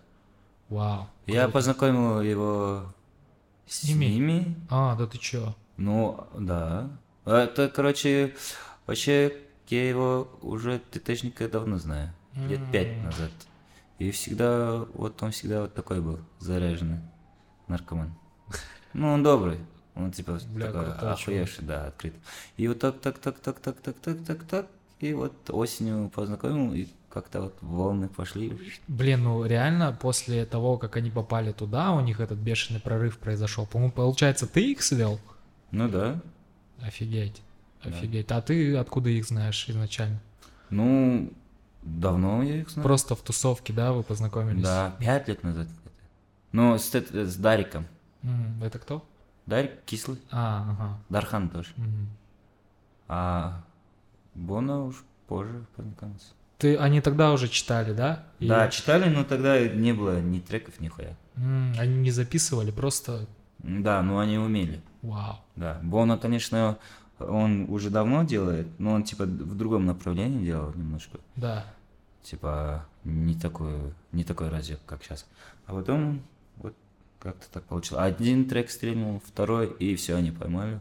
Вау. Я круто. Познакомил его с ними. с ними. А, да ты чё? Ну, да. Это, короче, вообще, я его уже ТТшника давно знаю, mm. лет пять назад. И всегда, вот он всегда вот такой был, заряженный наркоман. Ну, он добрый, он типа такой охуевший, да, открытый. И вот так, так, так, так, так, так, так, так, так, и вот осенью познакомил, и как-то вот волны пошли. Блин, ну реально, после того, как они попали туда, у них этот бешеный прорыв произошел. По-моему, получается, ты их свел? Ну да. Офигеть, офигеть. Да. А ты откуда их знаешь изначально? Ну... Давно я их знаю. Просто в тусовке, да, вы познакомились? Да, пять лет назад. Ну, с, с Дариком. Mm, это кто? Дарик Кислый. А, ага. Дархан тоже. Mm. А Бона уж позже познакомился. Ты, они тогда уже читали, да? И... Да, читали, но тогда не было ни треков, ни хуя. Mm, они не записывали, просто... Да, ну они умели. Вау. Wow. Да, Бона, конечно... Он уже давно делает, но он типа в другом направлении делал немножко. Да. Типа не такой, не такой разъем, как сейчас. А потом вот как-то так получилось. Один трек стрельнул, второй, и все, они поймали.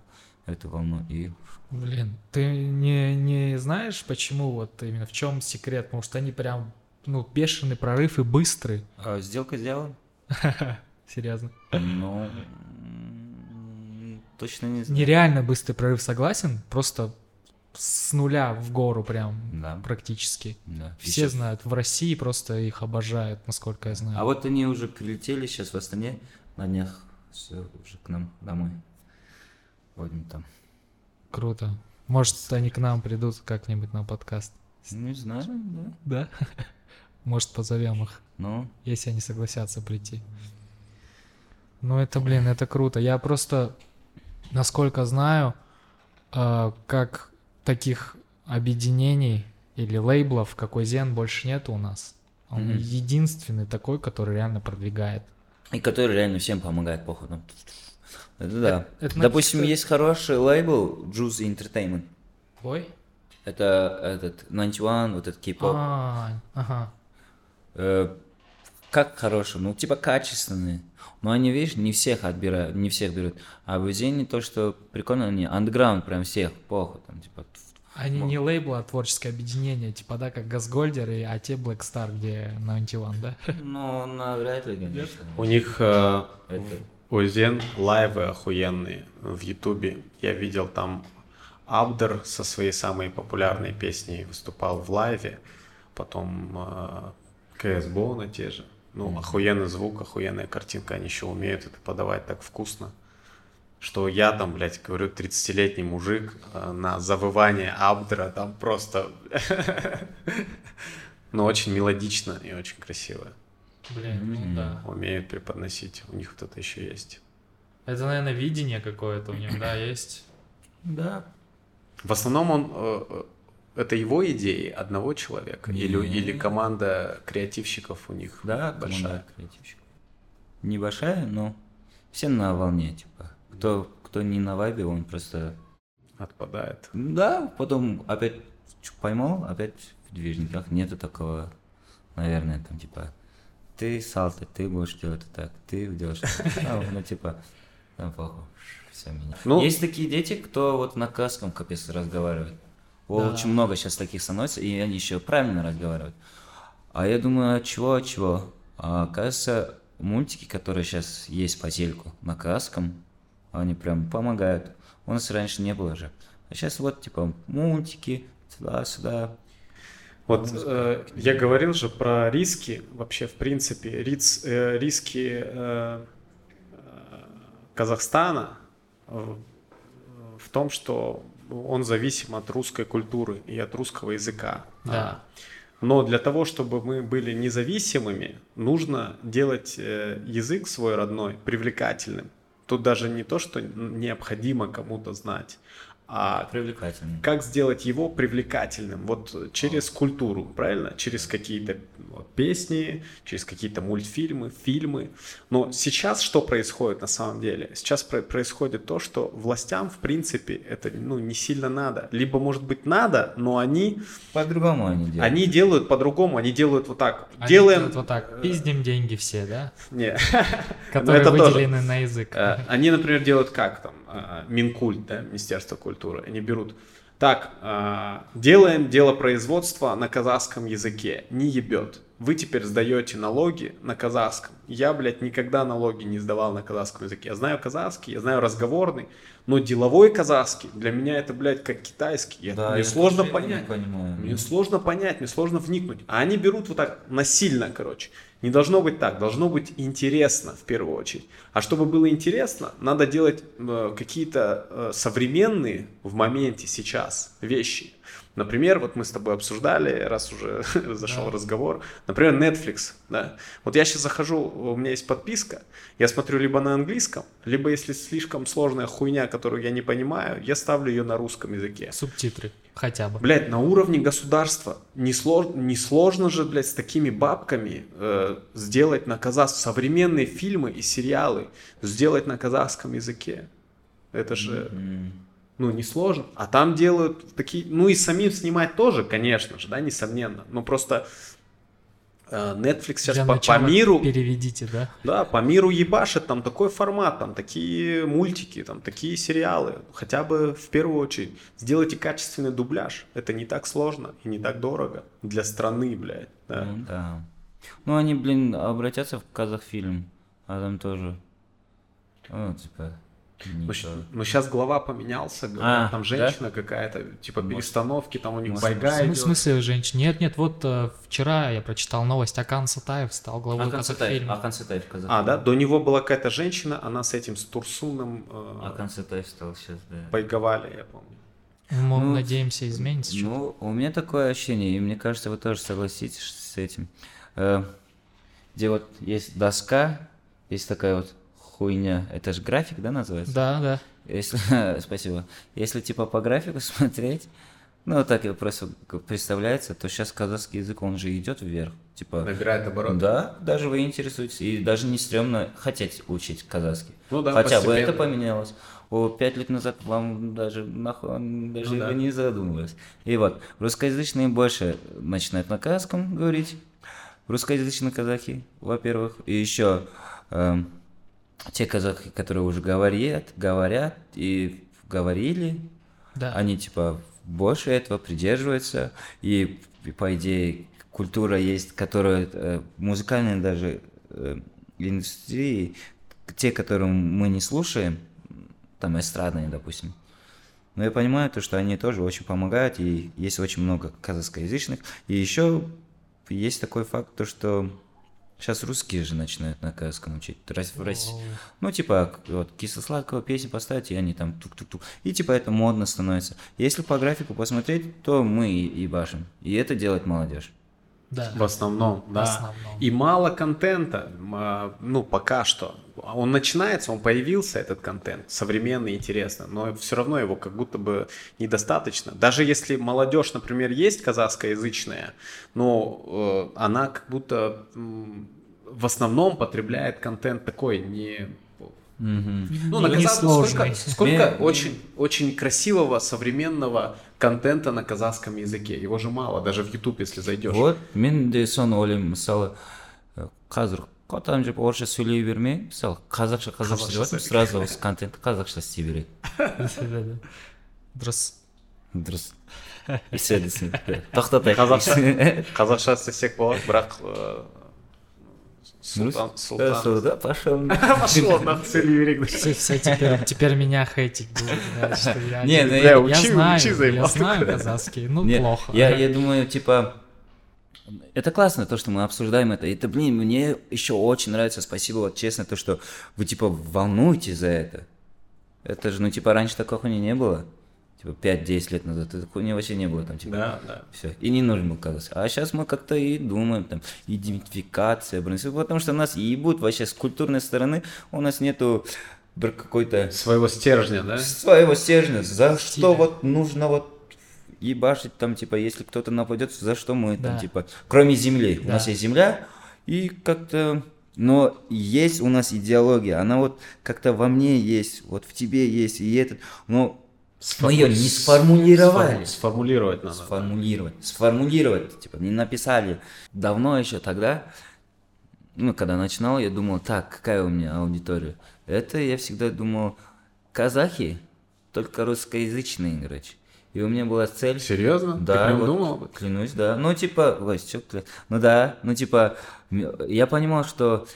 эту волну и... Блин, ты не, не знаешь, почему вот именно, в чем секрет? Может, они прям, ну, бешеный прорыв и быстрый. А, сделка сделана. Серьезно? Ну, точно не знаю. Нереально быстрый прорыв, согласен? Просто с нуля в гору прям, да, практически. Да. Все сейчас... знают, в России просто их обожают, насколько я знаю. А вот они уже прилетели сейчас в Астане на днях, все уже к нам домой. Ходим там. Круто. Может, они к нам придут как-нибудь на подкаст? Не знаю, да. Да? Может, позовем их, ну, если они согласятся прийти. Ну, это, блин, это круто. Я просто, насколько знаю, как... таких объединений или лейблов, как Озен, больше нет у нас. Он mm-hmm. единственный такой, который реально продвигает. И который реально всем помогает, походу. Это да. Это, допустим, это... есть хороший лейбл Juice Entertainment. Ой? Это этот девяносто один, вот этот кей-поп. А, ага. Э, как хороший? Ну, типа качественный. Но они, видишь, не всех отбирают, не всех берут. А в Озене то, что прикольно, они андеграунд прям всех, похуй, там, типа... Они мог... не лейблы, а творческое объединение, типа, да, как Газгольдер и АТ Black Star, где девяносто один, да? Ну, навряд ли, конечно. У них э, Озен лайвы охуенные в Ютубе. Я видел там Абдер со своей самой популярной песней выступал в лайве, потом э, КС Бона те же. Ну, mm-hmm. охуенный звук, охуенная картинка, они еще умеют это подавать так вкусно, что я там, блядь, говорю, тридцатилетний мужик на завывание Абдера там просто... Но очень мелодично и очень красиво. Блин, ну да. Умеют преподносить, у них вот это еще есть. Это, наверное, видение какое-то у них, да, есть? Да. В основном он... Это его идеи одного человека? Или, или команда креативщиков у них, да, большая? Креативщиков. Небольшая, но все на волне, типа. Кто, кто не на вайбе, он просто... Отпадает. Да, потом опять поймал, опять в движниках. Нету такого, наверное, там, типа, ты салты, ты будешь делать так, ты делаешь так. Ну, типа, там плохо, все меня. Есть такие дети, кто вот на казахском капец разговаривает. Да. Очень много сейчас таких становится, и они еще правильно разговаривают. А я думаю, чего-чего? А, кажется, мультики, которые сейчас есть по телеку на казахском, они прям помогают. У нас раньше не было же. А сейчас вот, типа, мультики, сюда-сюда. Вот э, я говорил же про риски, вообще, в принципе, риц, э, риски э, Казахстана в, в том, что он зависим от русской культуры и от русского языка. Да. Но для того, чтобы мы были независимыми, нужно делать язык свой родной привлекательным. Тут даже не то, что необходимо кому-то знать, а как сделать его привлекательным. Вот через а. культуру, правильно? Через какие-то песни, через какие-то мультфильмы, фильмы. Но сейчас что происходит на самом деле? Сейчас про- происходит то, что властям, в принципе, это, ну, не сильно надо. Либо, может быть, надо, но они... По-другому они делают. Они делают по-другому, они делают вот так. Они Делаем... делают вот так. Пиздим деньги все, да? Нет. Которые выделены на язык. Они, например, делают как там? Минкульт, да, Министерство культуры. Они берут... Так, э, делаем дело производства на казахском языке. Не ебет. Вы теперь сдаете налоги на казахском. Я, блядь, никогда налоги не сдавал на казахском языке. Я знаю казахский, я знаю разговорный, но деловой казахский для меня это, блядь, как китайский. Да, мне сложно понять. Мне сложно понять, мне сложно вникнуть. А они берут вот так насильно, короче. Не должно быть так, должно быть интересно в первую очередь. А чтобы было интересно, надо делать э, какие-то э, современные в моменте сейчас вещи. Например, вот мы с тобой обсуждали, раз уже зашел да. разговор, например, Netflix. Да. Вот я сейчас захожу, у меня есть подписка, я смотрю либо на английском, либо если слишком сложная хуйня, которую я не понимаю, я ставлю ее на русском языке. Субтитры. Хотя бы. Блядь, на уровне государства не сложно, не сложно же, блядь, с такими бабками э, сделать на казахском современные фильмы и сериалы, сделать на казахском языке. Это же, mm-hmm. ну, не сложно. А там делают такие, ну и самим снимать тоже, конечно же, да, несомненно. Но просто Netflix сейчас по, по миру... Переведите, да? Да, по миру ебашит, там такой формат, там такие мультики, там такие сериалы. Хотя бы в первую очередь сделайте качественный дубляж. Это не так сложно и не так дорого для страны, блядь. Да. Ну, да. Ну они, блин, обратятся в Казахфильм, а там тоже... Ну, типа... Ну, ну сейчас глава поменялся, а, там женщина, да? Какая-то, типа перестановки, там у них байга идет. В смысле женщин? Нет, нет, вот вчера я прочитал новость, Акан Сатаев стал главой Казахфильма. Акан Сатаев, Казахфильм. А, да, до него была какая-то женщина, она с этим, с Турсуном... Э, Акан Сатаев стал сейчас, да. Байговали, я помню. Мы, ну, надеемся, изменится что-то. Ну, у меня такое ощущение, и мне кажется, вы тоже согласитесь с этим, э, где вот есть доска, есть такая вот... Хуйня. Это же график, да, называется? Да, да. Если, спасибо. Если типа по графику смотреть, ну вот так просто представляется, то сейчас казахский язык, он же идет вверх. Типа, набирает обороты. Да, даже вы интересуетесь, и даже не стремно хотеть учить казахский. Ну да, хотя постепенно бы это поменялось. О, пять лет назад вам даже нахуй даже, ну, да, не задумывалось. И вот, русскоязычные больше начинают на казахском говорить. Русскоязычные казахи, во-первых. И еще... Э, Те казахи, которые уже говорят, говорят и говорили, да, они типа больше этого придерживаются. И, и по идее культура есть, которая э, музыкальная даже э, индустрии, те, которые мы не слушаем, там эстрадные, допустим. Но я понимаю то, что они тоже очень помогают, и есть очень много казахскоязычных. И еще есть такой факт, то что сейчас русские же начинают на казахском учить. Раз, в России. Ну, типа, вот кисло-сладкого песню поставить, и они там тук-тук-тук. И типа это модно становится. Если по графику посмотреть, то мы и башим. И это делает молодежь. Да. В основном, да. В основном. И мало контента, ну, пока что. Он начинается, он появился, этот контент, современный, интересный, но все равно его как будто бы недостаточно. Даже если молодежь, например, есть казахскоязычная, но э, она как будто э, в основном потребляет контент такой не... Mm-hmm. Ну, на казахском сколько, сколько очень, очень красивого современного контента на казахском языке. Его же мало, даже в YouTube, если зайдешь. Вот, мен де сон ойлаймын, мысалы, қазір қотам жеп орысша сөйлей бермей, мысалы, қазақша қазақша деп жатыр, сразу осы контентті қазақша істей береді. Дұрыс. Дұрыс. Есейлесін. Тоқтатай. Қазақша істесек болады, бірақ Султан, Султан. Султан, пошел. Пошел, нахуй, Сильверик. Все, теперь меня хейтить будут. Не, ну я учи, я знаю казахский, ну плохо. Я думаю, типа, это классно, то, что мы обсуждаем это. Это, блин, мне еще очень нравится, спасибо, вот честно, то, что вы, типа, волнуетесь за это. Это же, ну, типа, раньше такой хуйни не было. Типа пять-десять лет назад этой хуйни вообще не было там, типа, да, да. Все, и не нужен был казахский. А сейчас мы как-то и думаем, там, идентификация, блин, потому что нас ебут вообще с культурной стороны, у нас нету какой-то... Своего стержня, да? Своего стержня, за Стиль. Что вот нужно вот ебашить там, типа, если кто-то нападется, за что мы там, да, типа, кроме земли, да, у нас есть земля, и как-то... Но есть у нас идеология, она вот как-то во мне есть, вот в тебе есть, и этот, но... Сформу... Мы ее не сформулировали. Сформулировать надо. Сформулировать. Да. Сформулировать. Типа, не написали. Давно еще тогда, ну, когда начинал, я думал, так, какая у меня аудитория? Это я всегда думал, казахи, только русскоязычные, короче. И у меня была цель... Серьезно? Да. Ты прям вот, думал? Клянусь, да. Ну, типа, Восточка, кля... ну да, ну, типа, я понимал, что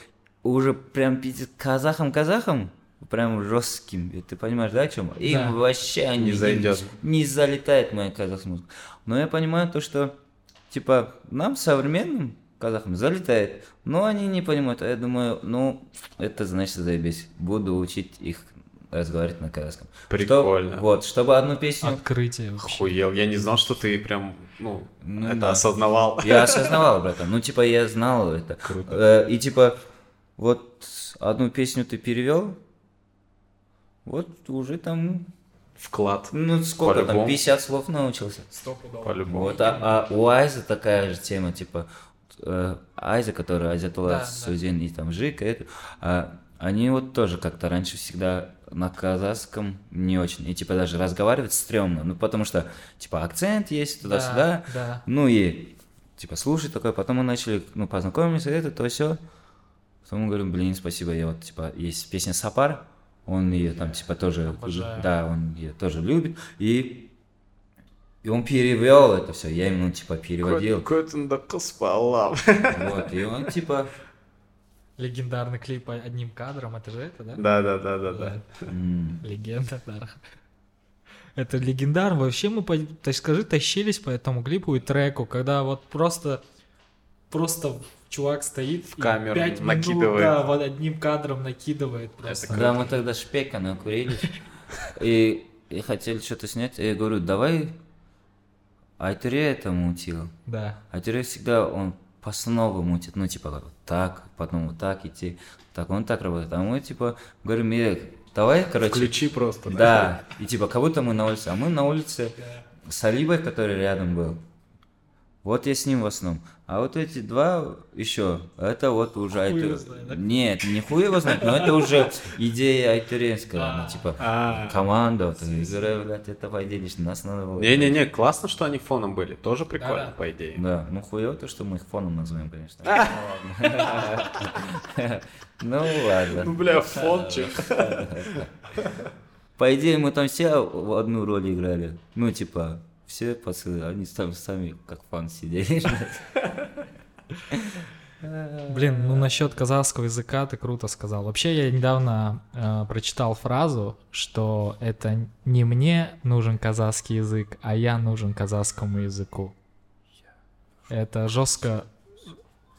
уже прям казахам-казахам, прям жестким, ты понимаешь, да, о чем? Да. Им вообще не, не, не залетает моя казахская музыка. Но я понимаю то, что, типа, нам, современным казахам, залетает, но они не понимают. А я думаю, ну, это значит заебись. Буду учить их разговаривать на казахском. Прикольно. Что, вот, чтобы одну песню... Открытие вообще. Охуел, я не знал, что ты прям, ну, ну это да, осознавал. Я осознавал, братан, ну, типа, я знал это. Круто. И, типа, вот одну песню ты перевел, вот уже там... Вклад. Ну, сколько по-любому там, пятьдесят слов научился. сто пудов. По-любому. Вот, а, а у Айза такая же тема, типа, э, Айза, которая Азиатула, да, с Озен, да, и там Жик, это, а, они вот тоже как-то раньше всегда на казахском не очень. И, типа, даже разговаривать стрёмно, ну, потому что, типа, акцент есть туда-сюда, да, да, ну, и типа слушать такое, потом мы начали, ну, познакомиться, это, то, все. Потом мы говорим, блин, спасибо, я вот, типа, есть песня «Сапар», он ее там, типа, тоже, обожаю. Да, он ее тоже любит, и, и он перевел это все, я ему, типа, переводил. Вот, и он, типа... Легендарный клип одним кадром, это же это, да? Да, да, да, да, да. Легенда, да. Это легендарно. Вообще мы, так скажи, тащились по этому клипу и треку, когда вот просто, просто чувак стоит в камеру, пять накидывает. Минут, да, вот одним кадром накидывает просто. Когда мы тогда шпека накурились и, и хотели что-то снять, я говорю, давай Айтуре это мутил. Да. Айтуре всегда он по-новому мутит, ну типа вот так, потом вот так идти, так он так работает, а мы типа говорим, давай, короче. Включи просто. Да, да, и типа, как будто мы на улице. А мы на улице с Алибой, который рядом был. Вот я с ним в основном. А вот эти два еще, это вот уже... Хуй это... знает, да? Нет, не хуй его знает, но это уже идея айтуренская. Типа, команда, это по идее лично нас надо было... Не-не-не, классно, что они фоном были. Тоже прикольно, по идее. Да, ну хуево то, что мы их фоном называем, конечно. Ну ладно. Ну бля, фончик. По идее, мы там все в одну роль играли. Ну типа, все пацаны, они там сами как фан сидели. Блин, ну насчет казахского языка ты круто сказал. Вообще, я недавно э, прочитал фразу, что это не мне нужен казахский язык, а я нужен казахскому языку. Это жестко...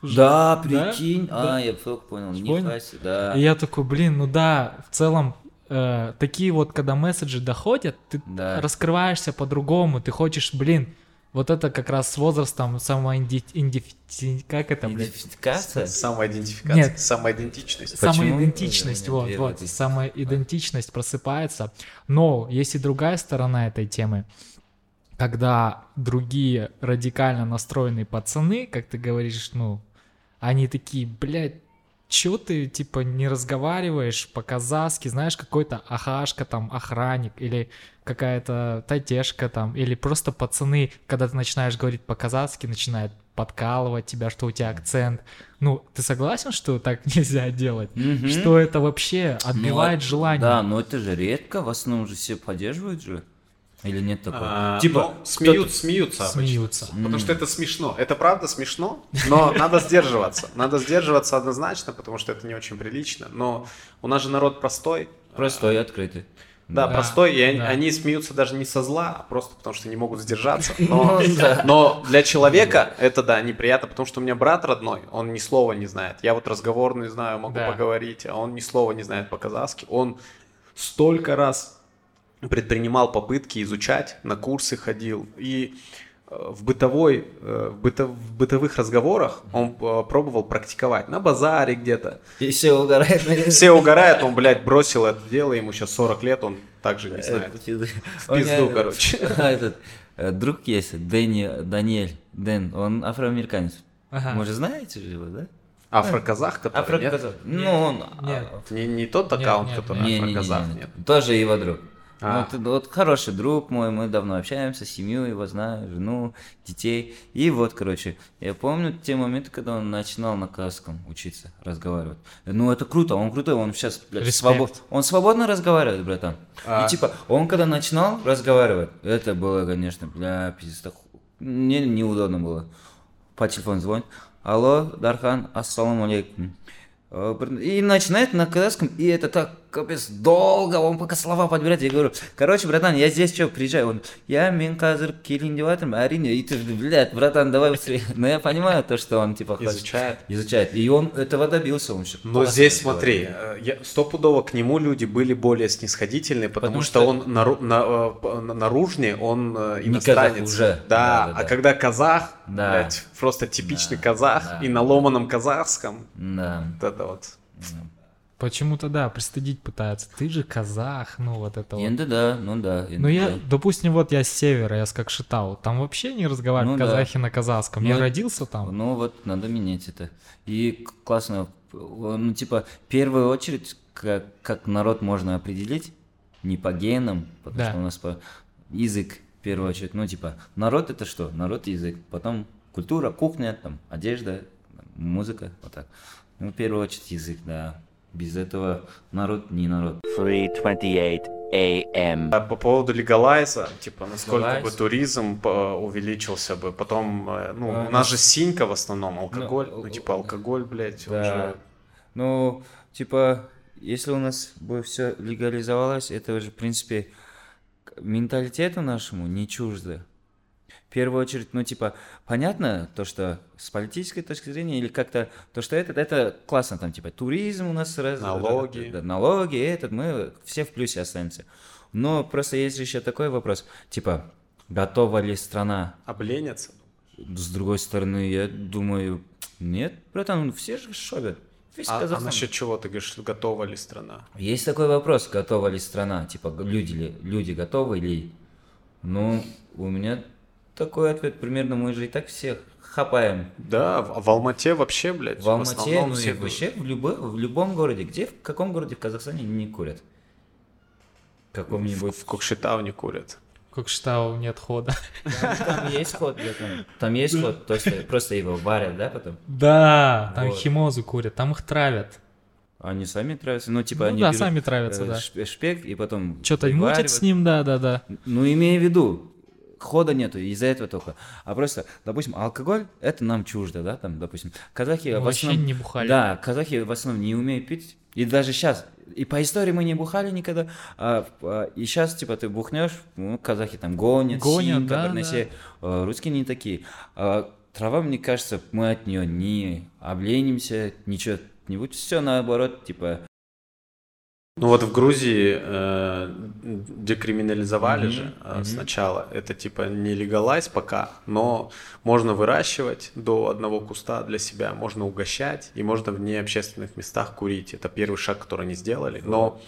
Да, прикинь. Да? А, да. Я только понял. Не хватит, да. И я такой, блин, ну да, в целом, э, такие вот, когда месседжи доходят, ты да. раскрываешься по-другому, ты хочешь, блин, вот это как раз с возрастом самоидентификация, как это, блядь? Идентификация? Самоидентификация. Нет. Самоидентичность. Почему? Самоидентичность, вот, вот, самоидентичность просыпается. Но есть и другая сторона этой темы. Когда другие радикально настроенные пацаны, как ты говоришь, ну, они такие, блядь, чё ты, типа, не разговариваешь по-казахски, знаешь, какой-то ахашка там, охранник, или какая-то татешка там, или просто пацаны, когда ты начинаешь говорить по-казахски, начинают подкалывать тебя, что у тебя акцент. Ну, ты согласен, что так нельзя делать? Mm-hmm. Что это вообще отбивает ну, желание? Да, но это же редко, в основном же все поддерживают же. Или нет такого? А, типа смеют, смеются, смеются. Обычно, mm. потому что это смешно. Это правда смешно, но надо сдерживаться. Надо сдерживаться однозначно, потому что это не очень прилично. Но у нас же народ простой. Простой и открытый. Да, да, простой, и да. они смеются даже не со зла, а просто потому что не могут сдержаться. Но, но для человека это, да, неприятно, потому что у меня брат родной, он ни слова не знает. Я вот разговорный знаю, могу да. поговорить, а он ни слова не знает по-казахски. Он столько раз... предпринимал попытки изучать, на курсы ходил. И в, бытовой, в, бытов, в бытовых разговорах он пробовал практиковать на базаре где-то. И все угорают. Все угорают, он, блядь, бросил это дело, ему сейчас сорок лет, он также не знает. В пизду, короче. Этот друг есть, Дэнни, Даниэль, Дэн, он афроамериканец. Вы же знаете его, да? Афроказах, который афроказах. Нет? Ну, он... Нет. Не, не тот аккаунт, нет, нет, который нет, афроказах. Нет, нет, нет. Нет. Тоже его друг. А. Вот, вот хороший друг мой, мы давно общаемся, семью его знаю, жену, детей. И вот, короче, я помню те моменты, когда он начинал на казахском учиться разговаривать. Ну, это круто, он крутой, он сейчас, блядь, свобод... он свободно разговаривает, братан. А. И типа, он когда начинал разговаривать, это было, конечно, бля, пиздец, так... мне неудобно было. По телефону звонит, алло, Дархан, ассаламу алейкум. И начинает на казахском, и это так, капец, долго, он пока слова подбирает, я говорю, короче, братан, я здесь что, приезжаю, он, я мен казыр келиндеватым, әрине, и ты, блядь, братан, давай быстрее, но я понимаю то, что он, типа, изучает, изучает, и он этого добился, он еще. Но здесь, смотри, я, стопудово к нему люди были более снисходительны, потому, потому что, что он нару, на, на, наружнее, он иностранец, уже. Да, да, да, а да. когда казах, да. блядь, просто типичный да. казах, да. и на ломаном казахском, да. вот это вот. Почему-то, да, пристыдить пытаются. Ты же казах, ну вот это вот. Да, ну да. Ну я, допустим, вот я с севера, я с Кокшетау. Там вообще не разговаривают ну, казахи да. на казахском. Ну, я родился там. Ну вот, надо менять это. И классно, ну типа, в первую очередь, как, как народ можно определить, не по генам, потому да. что у нас по... язык, в первую очередь. Ну типа, народ это что? Народ язык, потом... Культура, кухня, там, одежда, музыка, вот так. Ну, в первую очередь, язык, да. Без этого народ не народ. три двадцать восемь эй эм По поводу легалайза, типа, насколько Legalize. бы туризм увеличился бы. Потом, ну, а, у нас же синька в основном, алкоголь, ну, ну типа, алкоголь, блядь, да. он же... Ну, типа, если у нас бы все легализовалось, это же, в принципе, менталитету нашему не чуждо. В первую очередь, ну, типа, понятно, то, что с политической точки зрения, или как-то, то, что этот, это классно, там, типа, туризм у нас сразу... Налоги. Да, да, налоги, этот, мы все в плюсе останемся. Но просто есть еще такой вопрос, типа, готова ли страна... Обленятся? С другой стороны, я думаю, нет, братан, все же шобят. А, а насчет чего ты говоришь, готова ли страна? Есть такой вопрос, готова ли страна, типа, люди ли, люди готовы ли? Ну, у меня... Такой ответ примерно, мы же и так всех хапаем. Да, в, в Алмате вообще, блядь. В Алмате, в ну и вообще в, любой, в любом городе. Где, в каком городе в Казахстане не курят? В каком-нибудь... В, в Кокшетау не курят. В Кокшетау нет хода. Там, там есть ход, я думаю. Там есть ход, то есть просто его варят, да, потом? Да, там вот. Химозу курят, там их травят. Они сами травятся, ну типа ну, они да, берут сами травятся, э, да. шпек и потом... Что-то мутят с ним, да-да-да. Ну имея в виду. Хода нету, из-за этого только. А просто, допустим, алкоголь, это нам чуждо, да, там, допустим. Казахи ну, в основном... не бухали. Да, казахи в основном не умеют пить. И даже сейчас, и по истории мы не бухали никогда. А, а, и сейчас, типа, ты бухнешь, ну, казахи там гонят, гонят синь, да, кабарнесе. Да. Русские не такие. А, трава, мне кажется, мы от нее не обленимся, ничего-нибудь. Все наоборот, типа... Ну вот в Грузии э, декриминализовали mm-hmm. же э, mm-hmm. сначала, это типа не легалайз пока, но можно выращивать до одного куста для себя, можно угощать и можно в необщественных местах курить, это первый шаг, который они сделали, но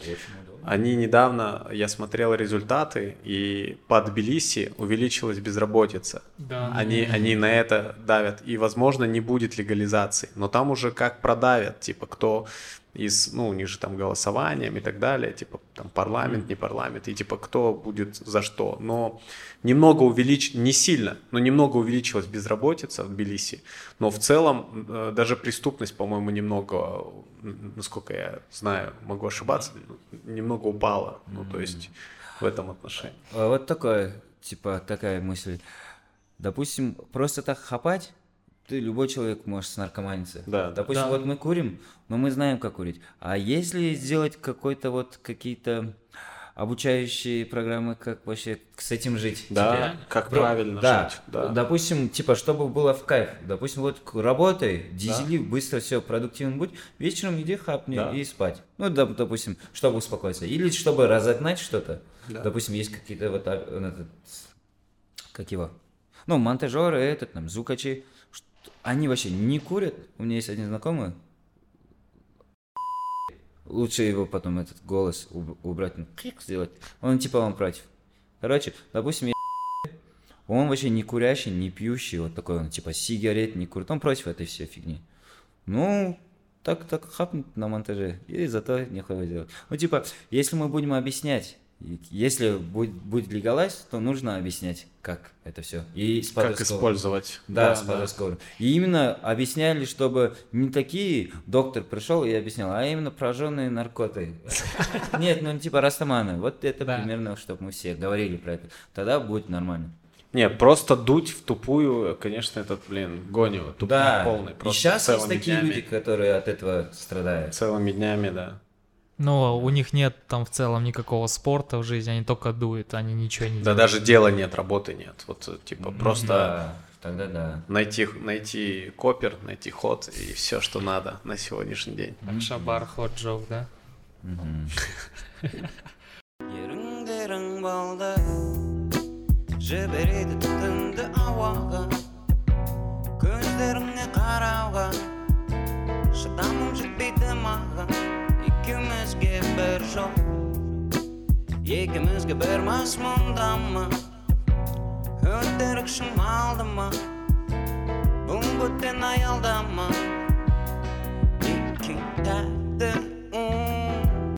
они недавно, я смотрел результаты, и по Тбилиси увеличилась безработица, да, они, да. они на это давят, и возможно не будет легализации, но там уже как продавят, типа кто... Из, ну, у них же там голосованием и так далее, типа там парламент, не парламент, и типа кто будет за что. Но немного увелич... не сильно, но немного увеличилась безработица в Тбилиси, но в целом даже преступность, по-моему, немного, насколько я знаю, могу ошибаться, немного упала, ну, то есть в этом отношении. Вот такое, типа, такая мысль. Допустим, просто так хапать, ты, любой человек может снаркоманиться. Да, допустим, да. вот мы курим, но мы знаем, как курить. А если сделать какой-то вот какие-то обучающие программы, как вообще с этим жить? Да, тебе? Как Про... правильно да. жить. Да. Допустим, типа, чтобы было в кайф. Допустим, вот работай, дизели, да. быстро все, продуктивен будь, вечером иди хапни да. и спать. Ну, допустим, чтобы успокоиться. Или чтобы разогнать что-то. Да. Допустим, есть какие-то вот... Этот... Как его? Ну, монтажеры, этот, там, звукачи. Они вообще не курят. У меня есть один знакомый. Лучше его потом этот голос убрать, сделать. Он типа вам против. Короче, допустим, я... он вообще не курящий, не пьющий, вот такой он, типа сигарет не курит. Он против этой всей фигни. Ну, так так хапнет на монтаже. И зато нехуя делать. Ну, типа, если мы будем объяснять, если будет, будет легалайз, то нужно объяснять, как это все. И с как использовать. Да, да с подростковым. Да. И именно объясняли, чтобы не такие доктор пришел и объяснял, а именно пораженные наркоты. Нет, ну типа растаманы. Вот это примерно, чтобы мы все говорили про это. Тогда будет нормально. Не, просто дуть в тупую, конечно, этот, блин, гонево. Да, полный. И сейчас есть такие люди, которые от этого страдают. Целыми днями, да. Но у них нет там в целом никакого спорта в жизни, они только дуют, они ничего не да делают. Да даже дела нет, работы нет. Вот типа просто да, тогда да. найти, найти копер, найти ход и все, что надо на сегодняшний день. Акшабар, хот-джок, да? Екімізге бір жол, екімізге бір мазмұнда ма, өтірік шын алды ма, бұл бөттен аялда ма.